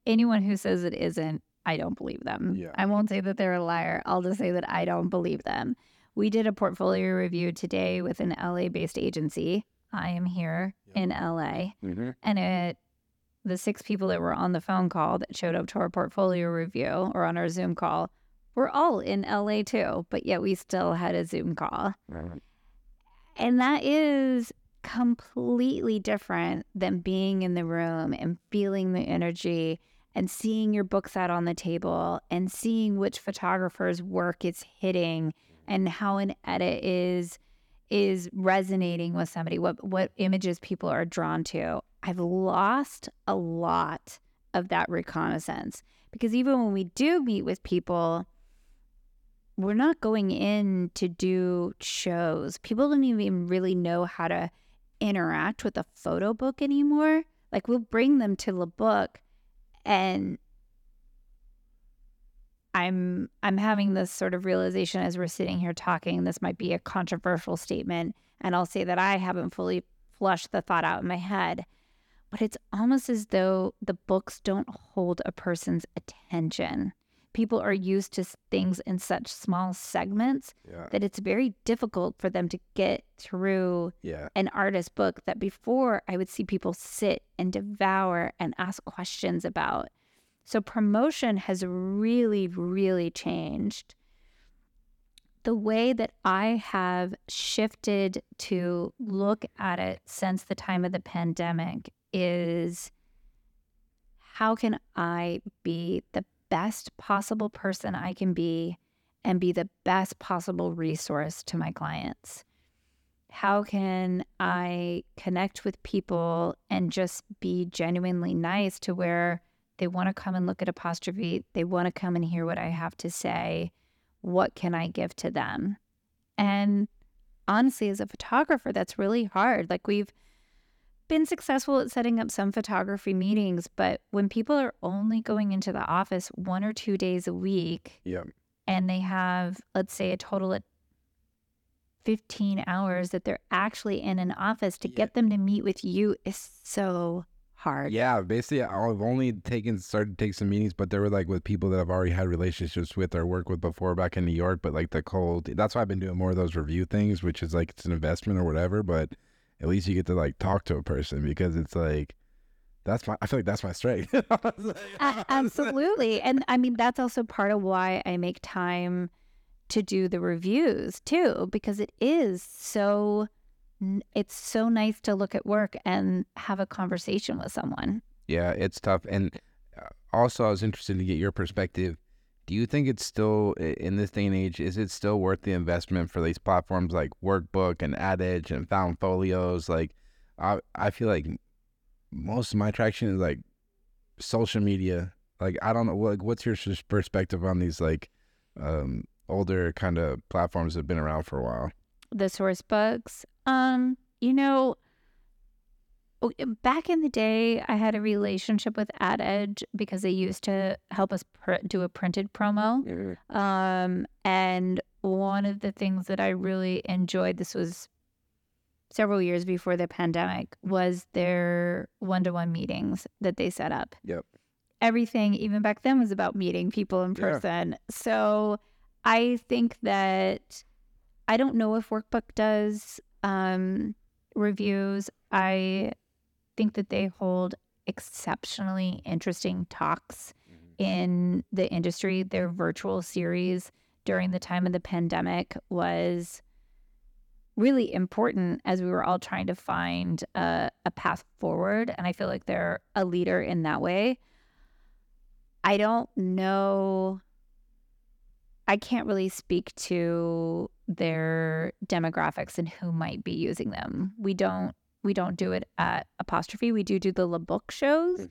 anyone who says it isn't, I don't believe them. Yeah. I won't say that they're a liar. I'll just say that I don't believe them. We did a portfolio review today with an LA-based agency. I am here in LA. Mm-hmm. And the 6 people that were on the phone call that showed up to our portfolio review or on our Zoom call were all in LA too, but yet we still had a Zoom call. Right. And that is completely different than being in the room and feeling the energy and seeing your books out on the table and seeing which photographer's work it's hitting and how an edit is resonating with somebody, what images people are drawn to. I've lost a lot of that reconnaissance. Because even when we do meet with people, we're not going in to do shows. People don't even really know how to interact with a photo book anymore. Like, we'll bring them to Le Book, and I'm having this sort of realization as we're sitting here talking. This might be a controversial statement, and I'll say that I haven't fully flushed the thought out in my head, but it's almost as though the books don't hold a person's attention. People are used to things in such small segments that it's very difficult for them to get through an artist's book that before I would see people sit and devour and ask questions about. So promotion has really, really changed. The way that I have shifted to look at it since the time of the pandemic is, how can I be the best possible person I can be and be the best possible resource to my clients? How can I connect with people and just be genuinely nice to where they want to come and look at Apostrophe, they want to come and hear what I have to say, what can I give to them? And honestly, as a photographer, that's really hard. Like, we've been successful at setting up some photography meetings, but when people are only going into the office 1 or 2 days a week, and they have, let's say, a total of 15 hours that they're actually in an office, to get them to meet with you is so hard. Yeah, basically, I've only started to take some meetings, but they were like with people that I've already had relationships with or worked with before back in New York, but like that's why I've been doing more of those review things, which is like, it's an investment or whatever, but at least you get to like talk to a person, because it's like, I feel like that's my strength. Absolutely. And I mean, that's also part of why I make time to do the reviews too, because it's so nice to look at work and have a conversation with someone. Yeah, it's tough. And also, I was interested to get your perspective. Do you think it's still, in this day and age, is it still worth the investment for these platforms like Workbook and AdEdge and Foundfolios? Like, I feel like most of my traction is like social media. Like, I don't know, like, what's your perspective on these like older kind of platforms that have been around for a while? The source books. You know, back in the day, I had a relationship with AdEdge because they used to help us do a printed promo. And one of the things that I really enjoyed, this was several years before the pandemic, was their one-to-one meetings that they set up. Everything, even back then, was about meeting people in person. So I think that, I don't know if Workbook does reviews. I think that they hold exceptionally interesting talks in the industry. Their virtual series during the time of the pandemic was really important as we were all trying to find a path forward. And I feel like they're a leader in that way. I don't know. I can't really speak to their demographics and who might be using them. We don't do it at Apostrophe. We do the Le Book shows,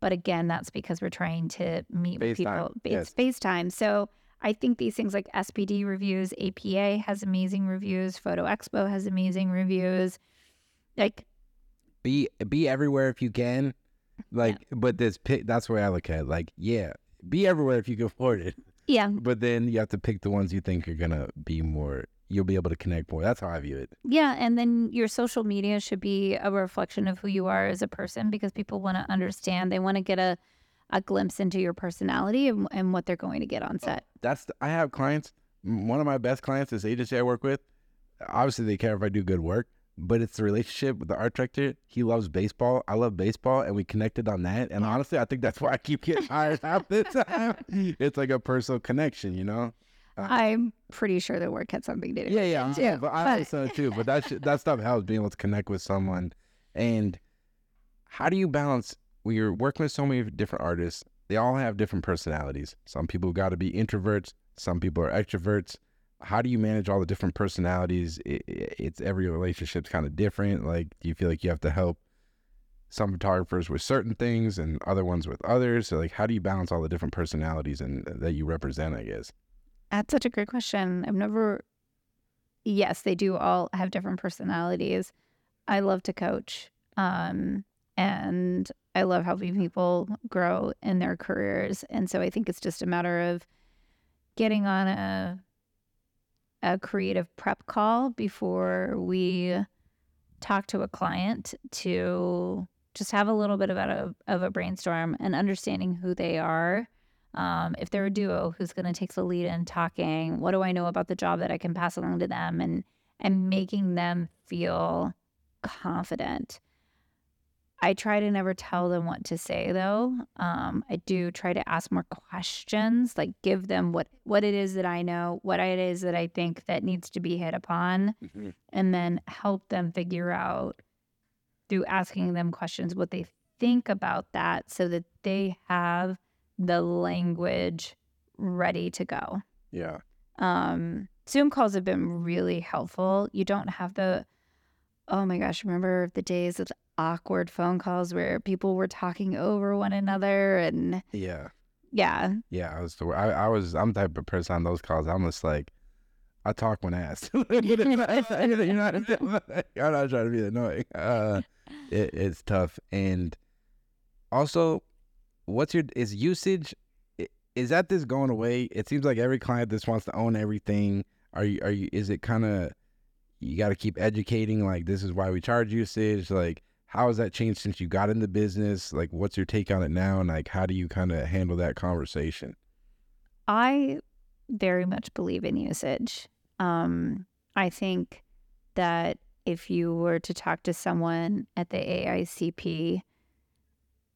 but again, that's because we're trying to meet with people. It's FaceTime. So I think these things like SPD reviews, APA has amazing reviews, Photo Expo has amazing reviews. Like, be everywhere if you can. Like, but that's the way I look at it. Like, be everywhere if you can afford it. Yeah. But then you have to pick the ones you think are going to be more, you'll be able to connect more. That's how I view it. Yeah. And then your social media should be a reflection of who you are as a person, because people want to understand. They want to get a glimpse into your personality and what they're going to get on set. I have clients. One of my best clients, this agency I work with, obviously they care if I do good work, but it's the relationship with the art director. He loves baseball. I love baseball, and we connected on that. And honestly, I think that's why I keep getting hired half the time. It's like a personal connection, you know? I'm pretty sure the work had something to do with it. Yeah, but I understand too. But that stuff helps, being able to connect with someone. And how do you balance when you're working with so many different artists? They all have different personalities. Some people got to be introverts. Some people are extroverts. How do you manage all the different personalities? It's every relationship's kind of different. Like, do you feel like you have to help some photographers with certain things and other ones with others. So, like, how do you balance all the different personalities and that you represent, I guess? That's such a great question. Yes, they do all have different personalities. I love to coach, and I love helping people grow in their careers. And so I think it's just a matter of getting on a creative prep call before we talk to a client to just have a little bit of a brainstorm and understanding who they are. If they're a duo, who's going to take the lead in talking? What do I know about the job that I can pass along to them, and making them feel confident? I try to never tell them what to say, though. I do try to ask more questions, like give them what it is that I know, what it is that I think that needs to be hit upon, mm-hmm. and then help them figure out through asking them questions what they think about that, so that they have the language ready to go. Yeah. Zoom calls have been really helpful. You don't have oh my gosh, remember the days of awkward phone calls where people were talking over one another? And yeah. I'm the type of person on those calls. I'm just like, I talk when asked. I'm not trying to be annoying. It's tough. And also, is usage? Is that this going away? It seems like every client just wants to own everything. Is it kind of, you got to keep educating, like, this is why we charge usage? Like, how has that changed since you got in the business? Like, what's your take on it now? And, like, how do you kind of handle that conversation? I very much believe in usage. I think that if you were to talk to someone at the AICP,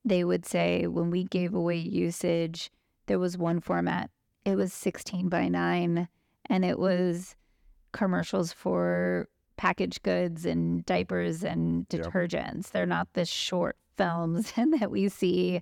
they would say when we gave away usage, there was one format. It was 16:9, and it was commercials for packaged goods and diapers and detergents. Yep. They're not the short films that we see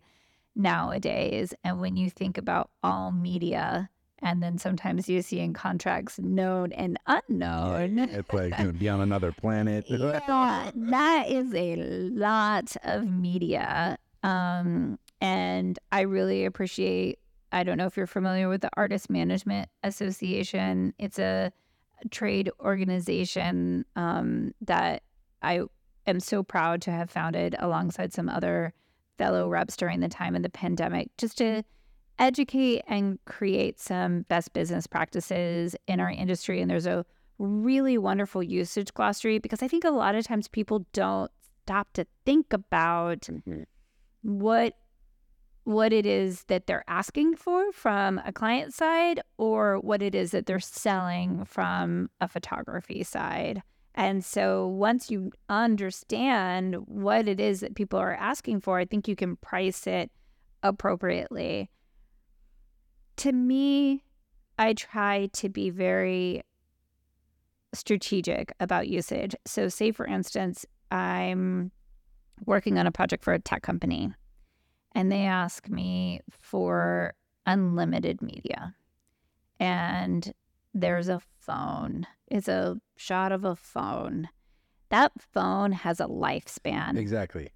nowadays. And when you think about all media, and then sometimes you see in contracts known and unknown. It's like going to be on another planet. Yeah, that is a lot of media. And I really appreciate, I don't know if you're familiar with the Artist Management Association. It's a trade organization that I am so proud to have founded alongside some other fellow reps during the time of the pandemic, just to educate and create some best business practices in our industry. And there's a really wonderful usage glossary, because I think a lot of times people don't stop to think about mm-hmm. what it is that they're asking for from a client side, or what it is that they're selling from a photography side. And so once you understand what it is that people are asking for, I think you can price it appropriately. To me, I try to be very strategic about usage. So say, for instance, I'm working on a project for a tech company, and they ask me for unlimited media. And there's a phone. It's a shot of a phone. That phone has a lifespan. Exactly.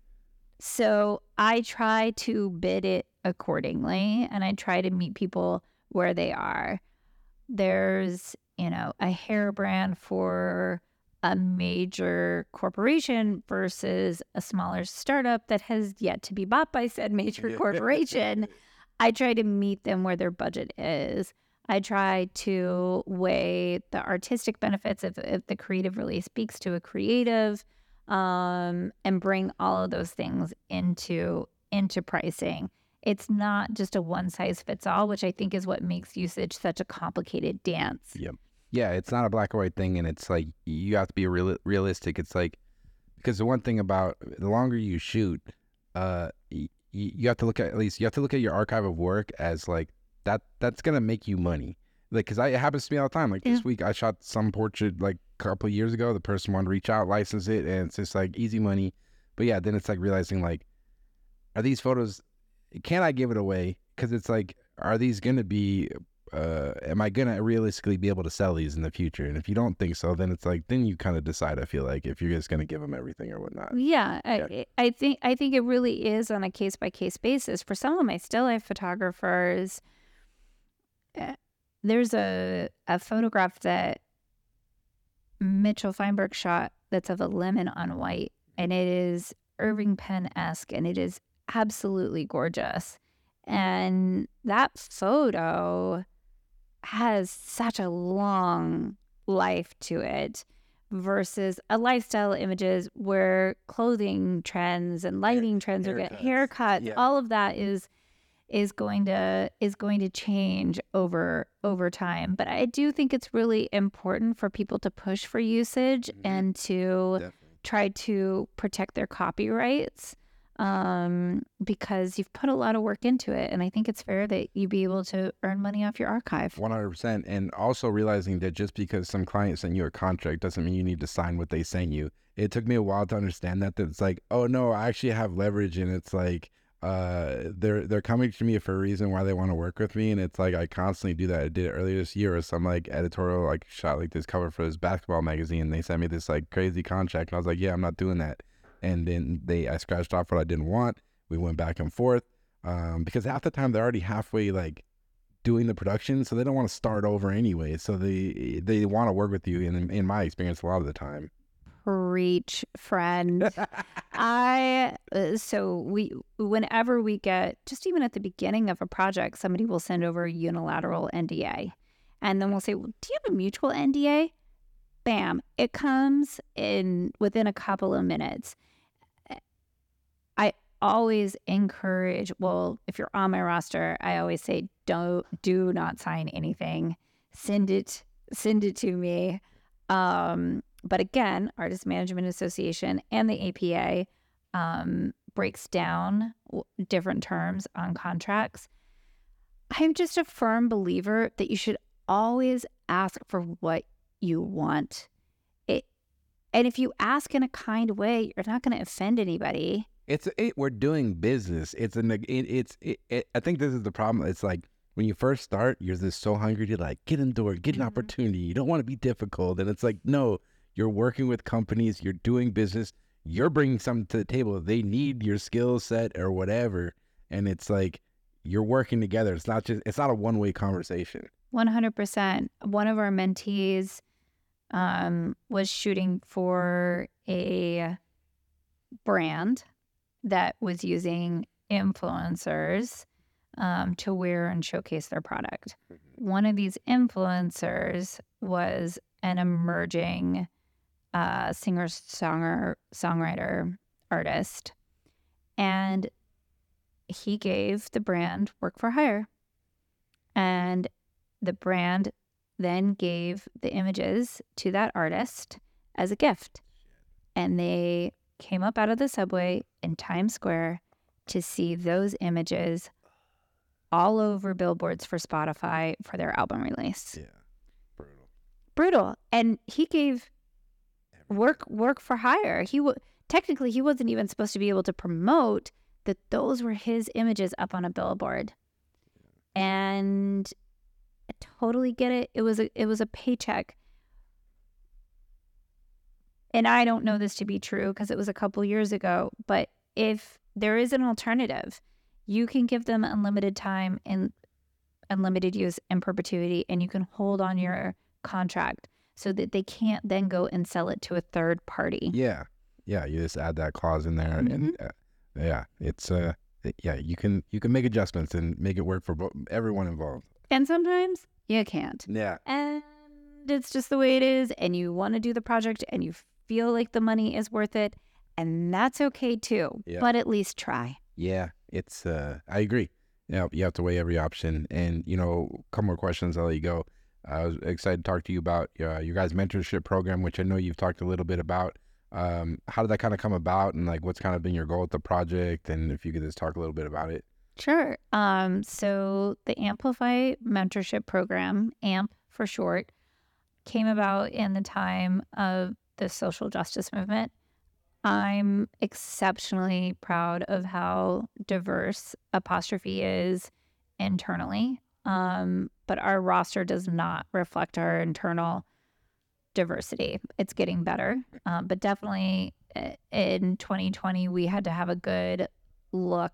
So I try to bid it accordingly, and I try to meet people where they are. There's, a hair brand for a major corporation versus a smaller startup that has yet to be bought by said major corporation. I try to meet them where their budget is. I try to weigh the artistic benefits if the creative really speaks to a creative, and bring all of those things into pricing. It's not just a one-size-fits-all, which I think is what makes usage such a complicated dance. Yep. Yeah, it's not a black or white thing, and it's like you have to be realistic. It's like, because the one thing about the longer you shoot, you have to look at your archive of work as like that's gonna make you money. Like, because it happens to me all the time. Like this week, I shot some portrait like a couple of years ago. The person wanted to reach out, license it, and it's just like easy money. But yeah, then it's like realizing, like, are these photos? Can I give it away? Because it's like, are these gonna be am I going to realistically be able to sell these in the future? And if you don't think so, then it's like, then you kind of decide, I feel like, if you're just going to give them everything or whatnot. Yeah, yeah. I think it really is on a case-by-case basis. For some of my still life photographers, there's a photograph that Mitchell Feinberg shot that's of a lemon on white, and it is Irving Penn-esque, and it is absolutely gorgeous. And that photo has such a long life to it versus a lifestyle images where clothing trends and lighting trends are getting haircuts. Yeah. All of that is going to change over time. But I do think it's really important for people to push for usage and to try to protect their copyrights. Because you've put a lot of work into it, and I think it's fair that you be able to earn money off your archive. 100%. And also realizing that just because some client sent you a contract doesn't mean you need to sign what they sent you. It took me a while to understand that it's like, oh no, I actually have leverage, and it's like they're coming to me for a reason why they want to work with me. And it's like, I constantly do that. I did it earlier this year with some like editorial, like shot like this cover for this basketball magazine. They sent me this like crazy contract, and I was like, yeah, I'm not doing that. And then I scratched off what I didn't want. We went back and forth because half the time they're already halfway like doing the production, so they don't want to start over anyway. So they want to work with you. And in my experience, a lot of the time. Preach, friend. Whenever we get, just even at the beginning of a project, somebody will send over a unilateral NDA, and then we'll say, well, do you have a mutual NDA? Bam! It comes in within a couple of minutes. I always encourage, well, if you're on my roster, I always say, do not sign anything. Send it to me. But again, Artist Management Association and the APA breaks down different terms on contracts. I'm just a firm believer that you should always ask for what you want it. And if you ask in a kind way, you're not going to offend anybody. We're doing business. I think this is the problem. It's like when you first start, you're just so hungry to like get in door, get an opportunity. You don't want to be difficult. And it's like, no, you're working with companies, you're doing business, you're bringing something to the table. They need your skill set or whatever. And it's like, you're working together. It's not a one-way conversation. 100%. One of our mentees, was shooting for a brand that was using influencers to wear and showcase their product. One of these influencers was an emerging singer-songwriter artist, and he gave the brand work for hire, and the brand then gave the images to that artist as a gift. And they came up out of the subway in Times Square to see those images all over billboards for Spotify for their album release. Yeah. Brutal. And he gave work for hire. Technically, he wasn't even supposed to be able to promote that those were his images up on a billboard. And I totally get it. It was a paycheck. And I don't know this to be true because it was a couple years ago, but if there is an alternative, you can give them unlimited time and unlimited use in perpetuity, and you can hold on your contract so that they can't then go and sell it to a third party. Yeah. Yeah. You just add that clause in there and yeah, it's you can make adjustments and make it work for everyone involved. And sometimes you can't. Yeah. And it's just the way it is, and you want to do the project and you feel like the money is worth it, and that's okay too. Yeah. But at least try. Yeah, it's I agree. You have to weigh every option. And a couple more questions, I'll let you go. I was excited to talk to you about your guys' mentorship program, which I know you've talked a little bit about. How did that kind of come about, and like what's kind of been your goal with the project, and if you could just talk a little bit about it? Sure. So the Amplify mentorship program, AMP for short, came about in the time of the social justice movement. I'm exceptionally proud of how diverse Apostrophe is internally, but our roster does not reflect our internal diversity. It's getting better. But definitely in 2020, we had to have a good look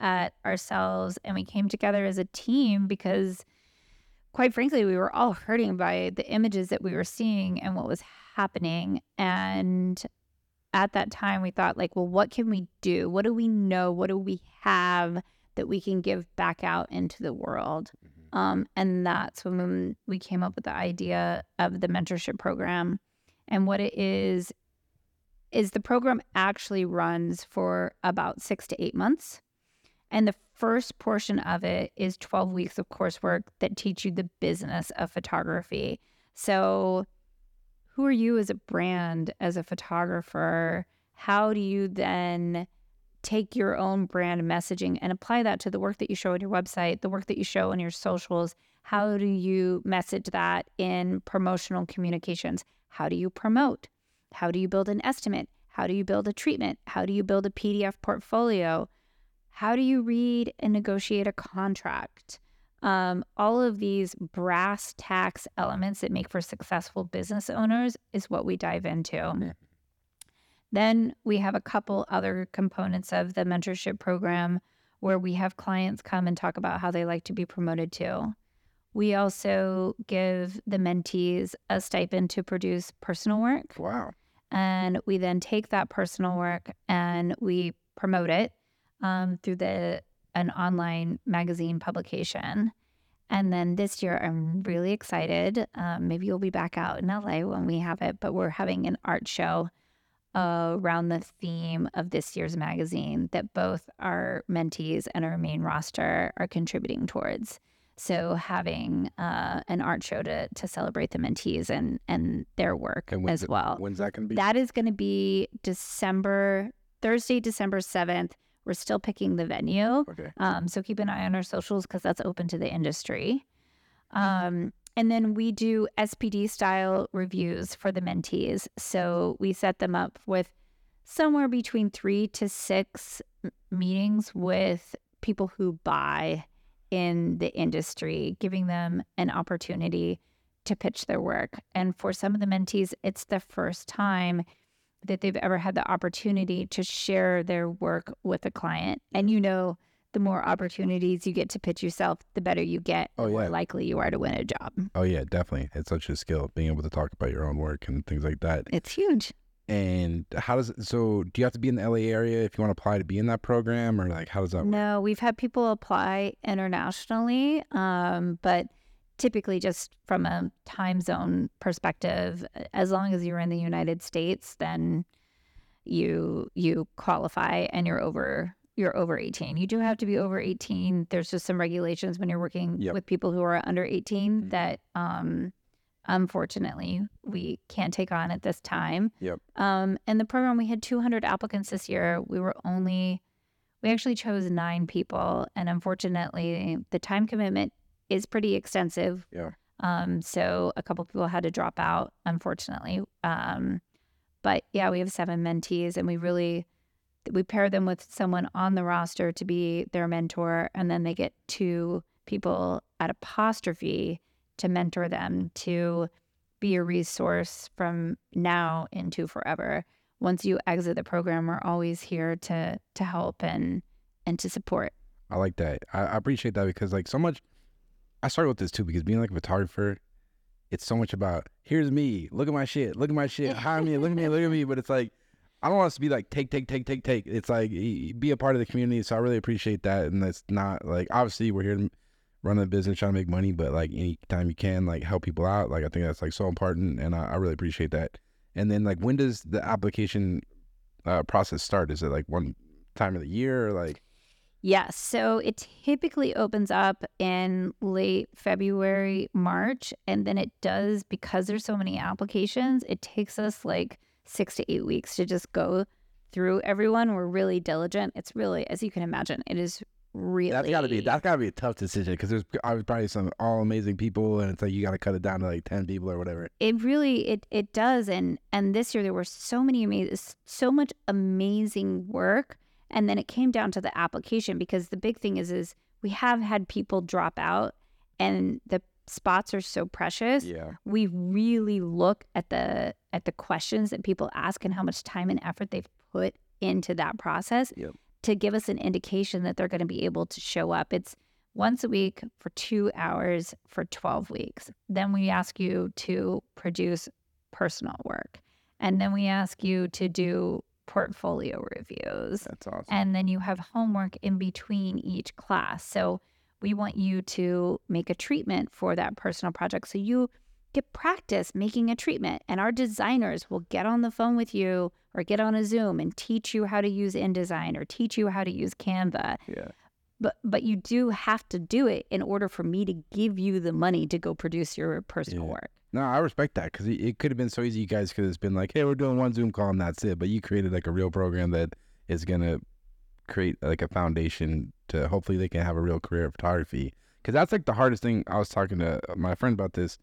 at ourselves, and we came together as a team because, quite frankly, we were all hurting by the images that we were seeing and what was happening. And at that time, we thought, like, well, what can we do? What do we know? What do we have that we can give back out into the world? And that's when we came up with the idea of the mentorship program. And what it is the program actually runs for about 6 to 8 months. And the first portion of it is 12 weeks of coursework that teach you the business of photography. So who are you as a brand, as a photographer? How do you then take your own brand messaging and apply that to the work that you show on your website, the work that you show on your socials? How do you message that in promotional communications? How do you promote? How do you build an estimate? How do you build a treatment? How do you build a PDF portfolio? How do you read and negotiate a contract? All of these brass tacks elements that make for successful business owners is what we dive into. Yeah. Then we have a couple other components of the mentorship program where we have clients come and talk about how they like to be promoted to. We also give the mentees a stipend to produce personal work. Wow. And we then take that personal work and we promote it through an online magazine publication. And then this year, I'm really excited. Maybe you'll be back out in LA when we have it, but we're having an art show around the theme of this year's magazine that both our mentees and our main roster are contributing towards. So having an art show to celebrate the mentees and their work as well. When's that going to be? That is going to be Thursday, December 7th. We're still picking the venue. Okay. So keep an eye on our socials because that's open to the industry. And then we do SPD style reviews for the mentees. So we set them up with somewhere between 3 to 6 meetings with people who buy in the industry, giving them an opportunity to pitch their work. And for some of the mentees, it's the first time that they've ever had the opportunity to share their work with a client. And the more opportunities you get to pitch yourself, the better you get, the more likely you are to win a job. Oh yeah, definitely. It's such a skill, being able to talk about your own work and things like that. It's huge. And so do you have to be in the LA area if you want to apply to be in that program, or like how does that work? No, we've had people apply internationally, but typically just from a time zone perspective, as long as you're in the United States, then you qualify and you're over 18. You do have to be over 18. There's just some regulations when you're working with people who are under 18 that unfortunately we can't take on at this time. Yep. And the program, we had 200 applicants this year. We actually chose 9 people, and unfortunately the time commitment is pretty extensive. Yeah. So a couple people had to drop out, unfortunately. But yeah, we have 7 mentees, and we pair them with someone on the roster to be their mentor, and then they get 2 people at Apostrophe to mentor them, to be a resource from now into forever. Once you exit the program, we're always here to help and to support. I like that. I appreciate that because so much, I started with this too, because being a photographer, it's so much about, here's me, look at my shit, hire me, look at me. But it's I don't want us to be take. It's be a part of the community. So I really appreciate that. And that's not obviously we're here to run a business, trying to make money, but any time you can, help people out. I think that's so important. And I really appreciate that. And then when does the application process start? Is it one time of the year or Yes. So it typically opens up in late February, March, and then it does, because there's so many applications, it takes us 6 to 8 weeks to just go through everyone. We're really diligent. It's really, as you can imagine, it is really... That's gotta be a tough decision because there's probably some all amazing people, and it's you gotta cut it down to 10 people or whatever. It really, it does. And this year there were so much amazing work. And then it came down to the application, because the big thing is we have had people drop out and the spots are so precious. Yeah. We really look at the questions that people ask and how much time and effort they've put into that process to give us an indication that they're going to be able to show up. It's once a week for 2 hours for 12 weeks. Then we ask you to produce personal work. And then we ask you to do portfolio reviews. That's awesome. And then you have homework in between each class. So we want you to make a treatment for that personal project. So you get practice making a treatment, and our designers will get on the phone with you or get on a Zoom and teach you how to use InDesign or teach you how to use Canva. Yeah. But you do have to do it in order for me to give you the money to go produce your personal work. No, I respect that, because it could have been so easy. You guys could have been like, hey, we're doing one Zoom call and that's it. But you created like a real program that is going to create like a foundation to hopefully they can have a real career in photography. Because that's like the hardest thing. I was talking to my friend about this,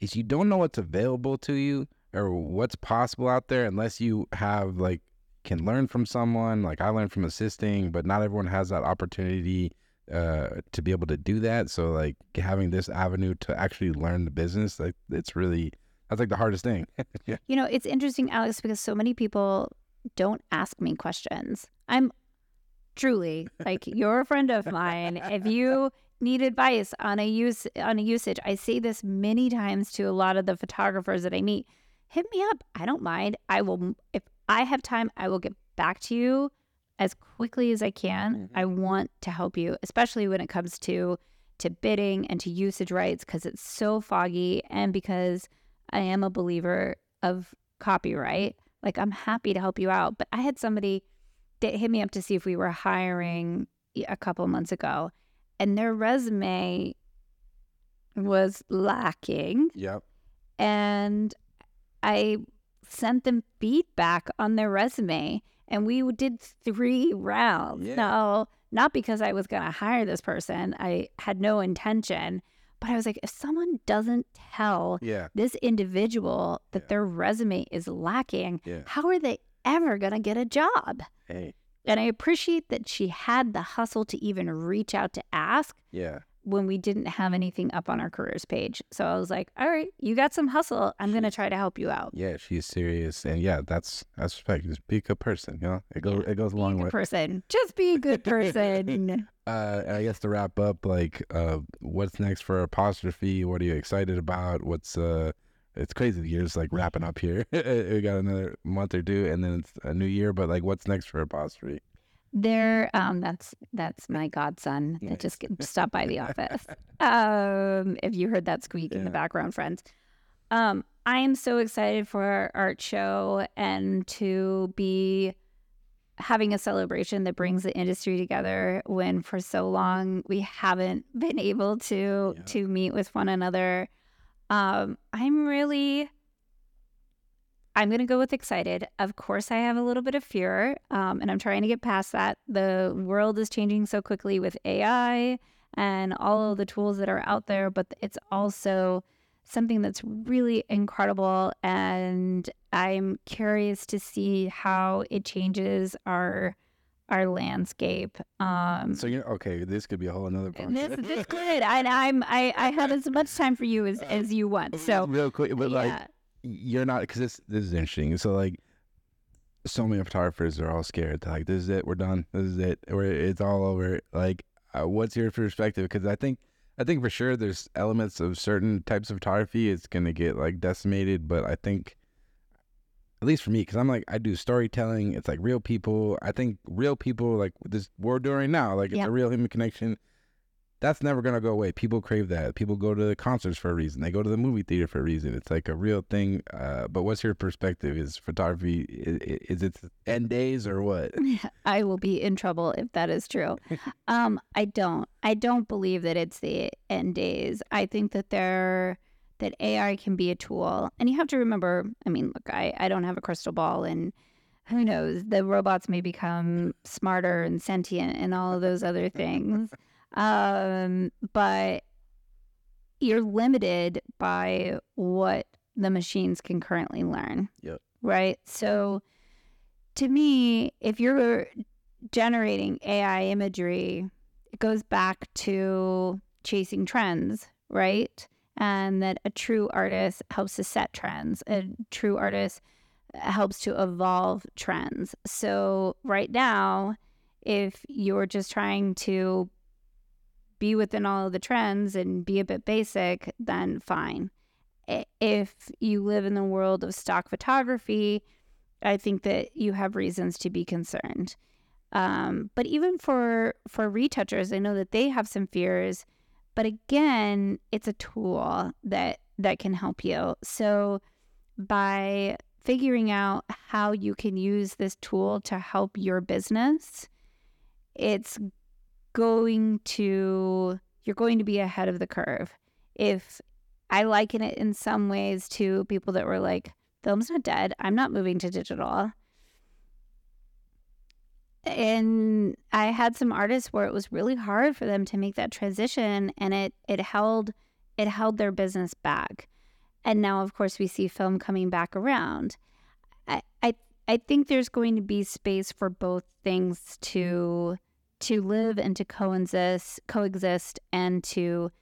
is you don't know what's available to you or what's possible out there unless you have like, can learn from someone. Like I learned from assisting, but not everyone has that opportunity to be able to do that. So like having this avenue to actually learn the business, like it's really, that's like the hardest thing. Yeah. You know, it's interesting, Alex, because so many people don't ask me questions. I'm truly like, you're a friend of mine. If you need advice on a usage, I say this many times to a lot of the photographers that I meet, hit me up. I don't mind. I will, if I have time, I will get back to you as quickly as I can. Mm-hmm. I want to help you, especially when it comes to bidding and to usage rights, because it's so foggy, and because I am a believer of copyright. Like, I'm happy to help you out. But I had somebody that hit me up to see if we were hiring a couple months ago, and their resume was lacking. Yep. And I sent them feedback on their resume, and we did 3 rounds. Yeah. Now, not because I was going to hire this person. I had no intention, but I was like, if someone doesn't tell this individual that their resume is lacking, how are they ever going to get a job? Hey. And I appreciate that she had the hustle to even reach out to ask when we didn't have anything up on our careers page. So I was like, all right, you got some hustle. I'm going to try to help you out. Yeah, she's serious. And yeah, that's respect. Just be a good person, you know? It goes a long way. Just be a good person. I guess to wrap up, like, what's next for Apostrophe? What are you excited about? It's crazy. The year's like wrapping up here. We got another month or two, and then it's a new year. But like, what's next for Apostrophe? There, that's my godson that just stopped by the office. If you heard that squeak in the background, friends, I am so excited for our art show and to be having a celebration that brings the industry together. When for so long we haven't been able to meet with one another. I'm going to go with excited. Of course, I have a little bit of fear, and I'm trying to get past that. The world is changing so quickly with AI and all of the tools that are out there, but it's also something that's really incredible, and I'm curious to see how it changes our landscape. So you're okay. This could be a whole another podcast. This could. And I have as much time for you as you want. So real quick, but like you're not, because this is interesting. So like, so many photographers are all scared. They're like, this is it. We're done. This is it. It's all over. Like, what's your perspective? Because I think for sure there's elements of certain types of photography. It's gonna get like decimated, but I think, at least for me, because I'm like, I do storytelling. It's like real people. I think real people, like this we're doing right now, like it's a real human connection. That's never going to go away. People crave that. People go to the concerts for a reason. They go to the movie theater for a reason. It's like a real thing. But what's your perspective? Is photography, is it end days or what? I will be in trouble if that is true. I don't believe that it's the end days. I think that AI can be a tool. And you have to remember, I mean, look, I don't have a crystal ball, and who knows, the robots may become smarter and sentient and all of those other things. But you're limited by what the machines can currently learn. Yep. Right? So to me, if you're generating AI imagery, it goes back to chasing trends, right? And that a true artist helps to set trends. A true artist helps to evolve trends. So right now, if you're just trying to be within all of the trends and be a bit basic, then fine. If you live in the world of stock photography, I think that you have reasons to be concerned. But even for retouchers, I know that they have some fears. But again, it's a tool that can help you. So by figuring out how you can use this tool to help your business, you're going to be ahead of the curve. If I liken it in some ways to people that were like, film's not dead, I'm not moving to digital. And I had some artists where it was really hard for them to make that transition, and it held their business back. And now, of course, we see film coming back around. I think there's going to be space for both things to live and to coexist and to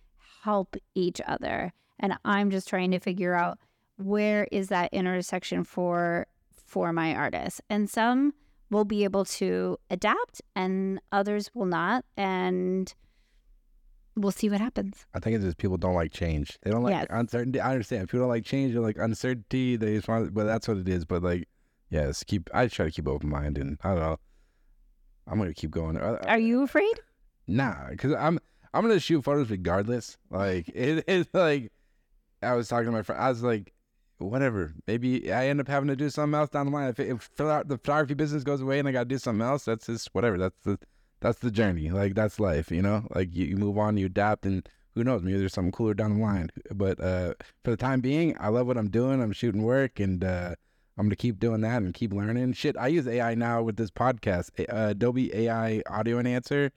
help each other. And I'm just trying to figure out where is that intersection for my artists. And some will be able to adapt and others will not. And we'll see what happens. I think it's just people don't like change. They don't like uncertainty. I understand. People don't like change. They like uncertainty. They just want, but that's what it is. But like, yes, I try to keep open mind, and I don't know. I'm going to keep going. Are you afraid? Nah, because I'm going to shoot photos regardless. Like, it's like, I was talking to my friend. I was like, whatever. Maybe I end up having to do something else down the line. If the photography business goes away and I got to do something else, that's just whatever. That's the journey. Like, that's life, you know? Like, you move on, you adapt, and who knows? Maybe there's something cooler down the line. But for the time being, I love what I'm doing. I'm shooting work, and I'm going to keep doing that and keep learning. Shit, I use AI now with this podcast, Adobe AI Audio Enhancer.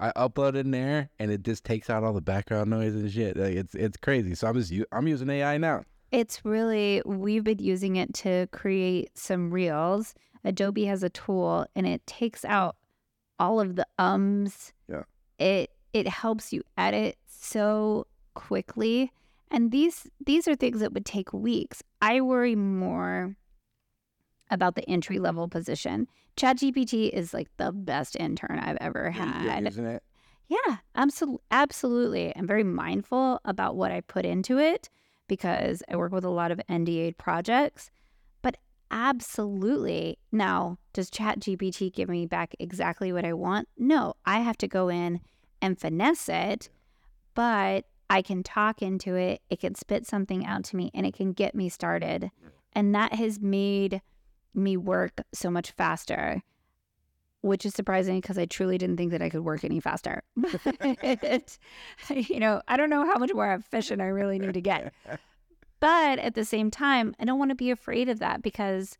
I upload it in there, and it just takes out all the background noise and shit. Like, it's crazy. So I'm using AI now. It's really, we've been using it to create some reels. Adobe has a tool, and it takes out all of the ums. Yeah. It helps you edit so quickly. And these are things that would take weeks. I worry more about the entry-level position. ChatGPT is like the best intern I've ever had. Yeah, isn't it? Yeah, absolutely. I'm very mindful about what I put into it because I work with a lot of NDA projects. But absolutely, now, does ChatGPT give me back exactly what I want? No, I have to go in and finesse it, but I can talk into it. It can spit something out to me, and it can get me started. And that has made me work so much faster, which is surprising because I truly didn't think that I could work any faster. But, you know, I don't know how much more efficient I really need to get. But at the same time, I don't want to be afraid of that because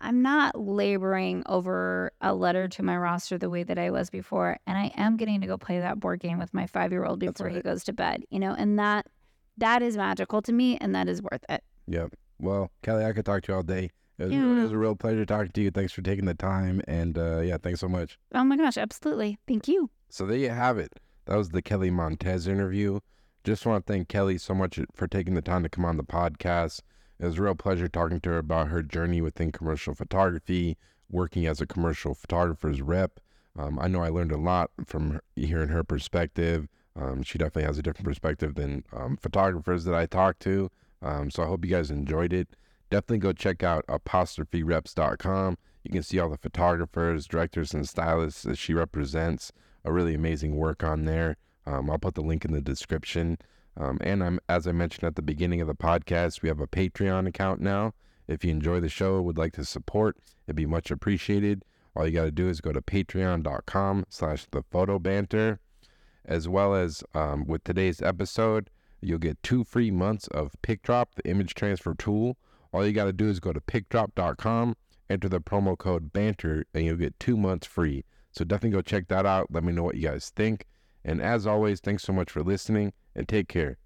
I'm not laboring over a letter to my roster the way that I was before. And I am getting to go play that board game with my 5-year-old before he goes to bed, you know, and that is magical to me, and that is worth it. Yeah. Well, Kelly, I could talk to you all day. It was a real pleasure talking to you. Thanks for taking the time. And thanks so much. Oh my gosh, absolutely. Thank you. So there you have it. That was the Kelly Montez interview. Just want to thank Kelly so much for taking the time to come on the podcast. It was a real pleasure talking to her about her journey within commercial photography, working as a commercial photographer's rep. I know I learned a lot from hearing her perspective. She definitely has a different perspective than photographers that I talk to. So I hope you guys enjoyed it. Definitely go check out apostrophereps.com. You can see all the photographers, directors, and stylists that she represents. A really amazing work on there. I'll put the link in the description. As I mentioned at the beginning of the podcast, we have a Patreon account now. If you enjoy the show or would like to support, it'd be much appreciated. All you got to do is go to patreon.com/thephotobanter. As well as with today's episode, you'll get 2 free months of PicDrop, the image transfer tool. All you got to do is go to PicDrop.com, enter the promo code BANTER, and you'll get 2 months free. So definitely go check that out. Let me know what you guys think. And as always, thanks so much for listening, and take care.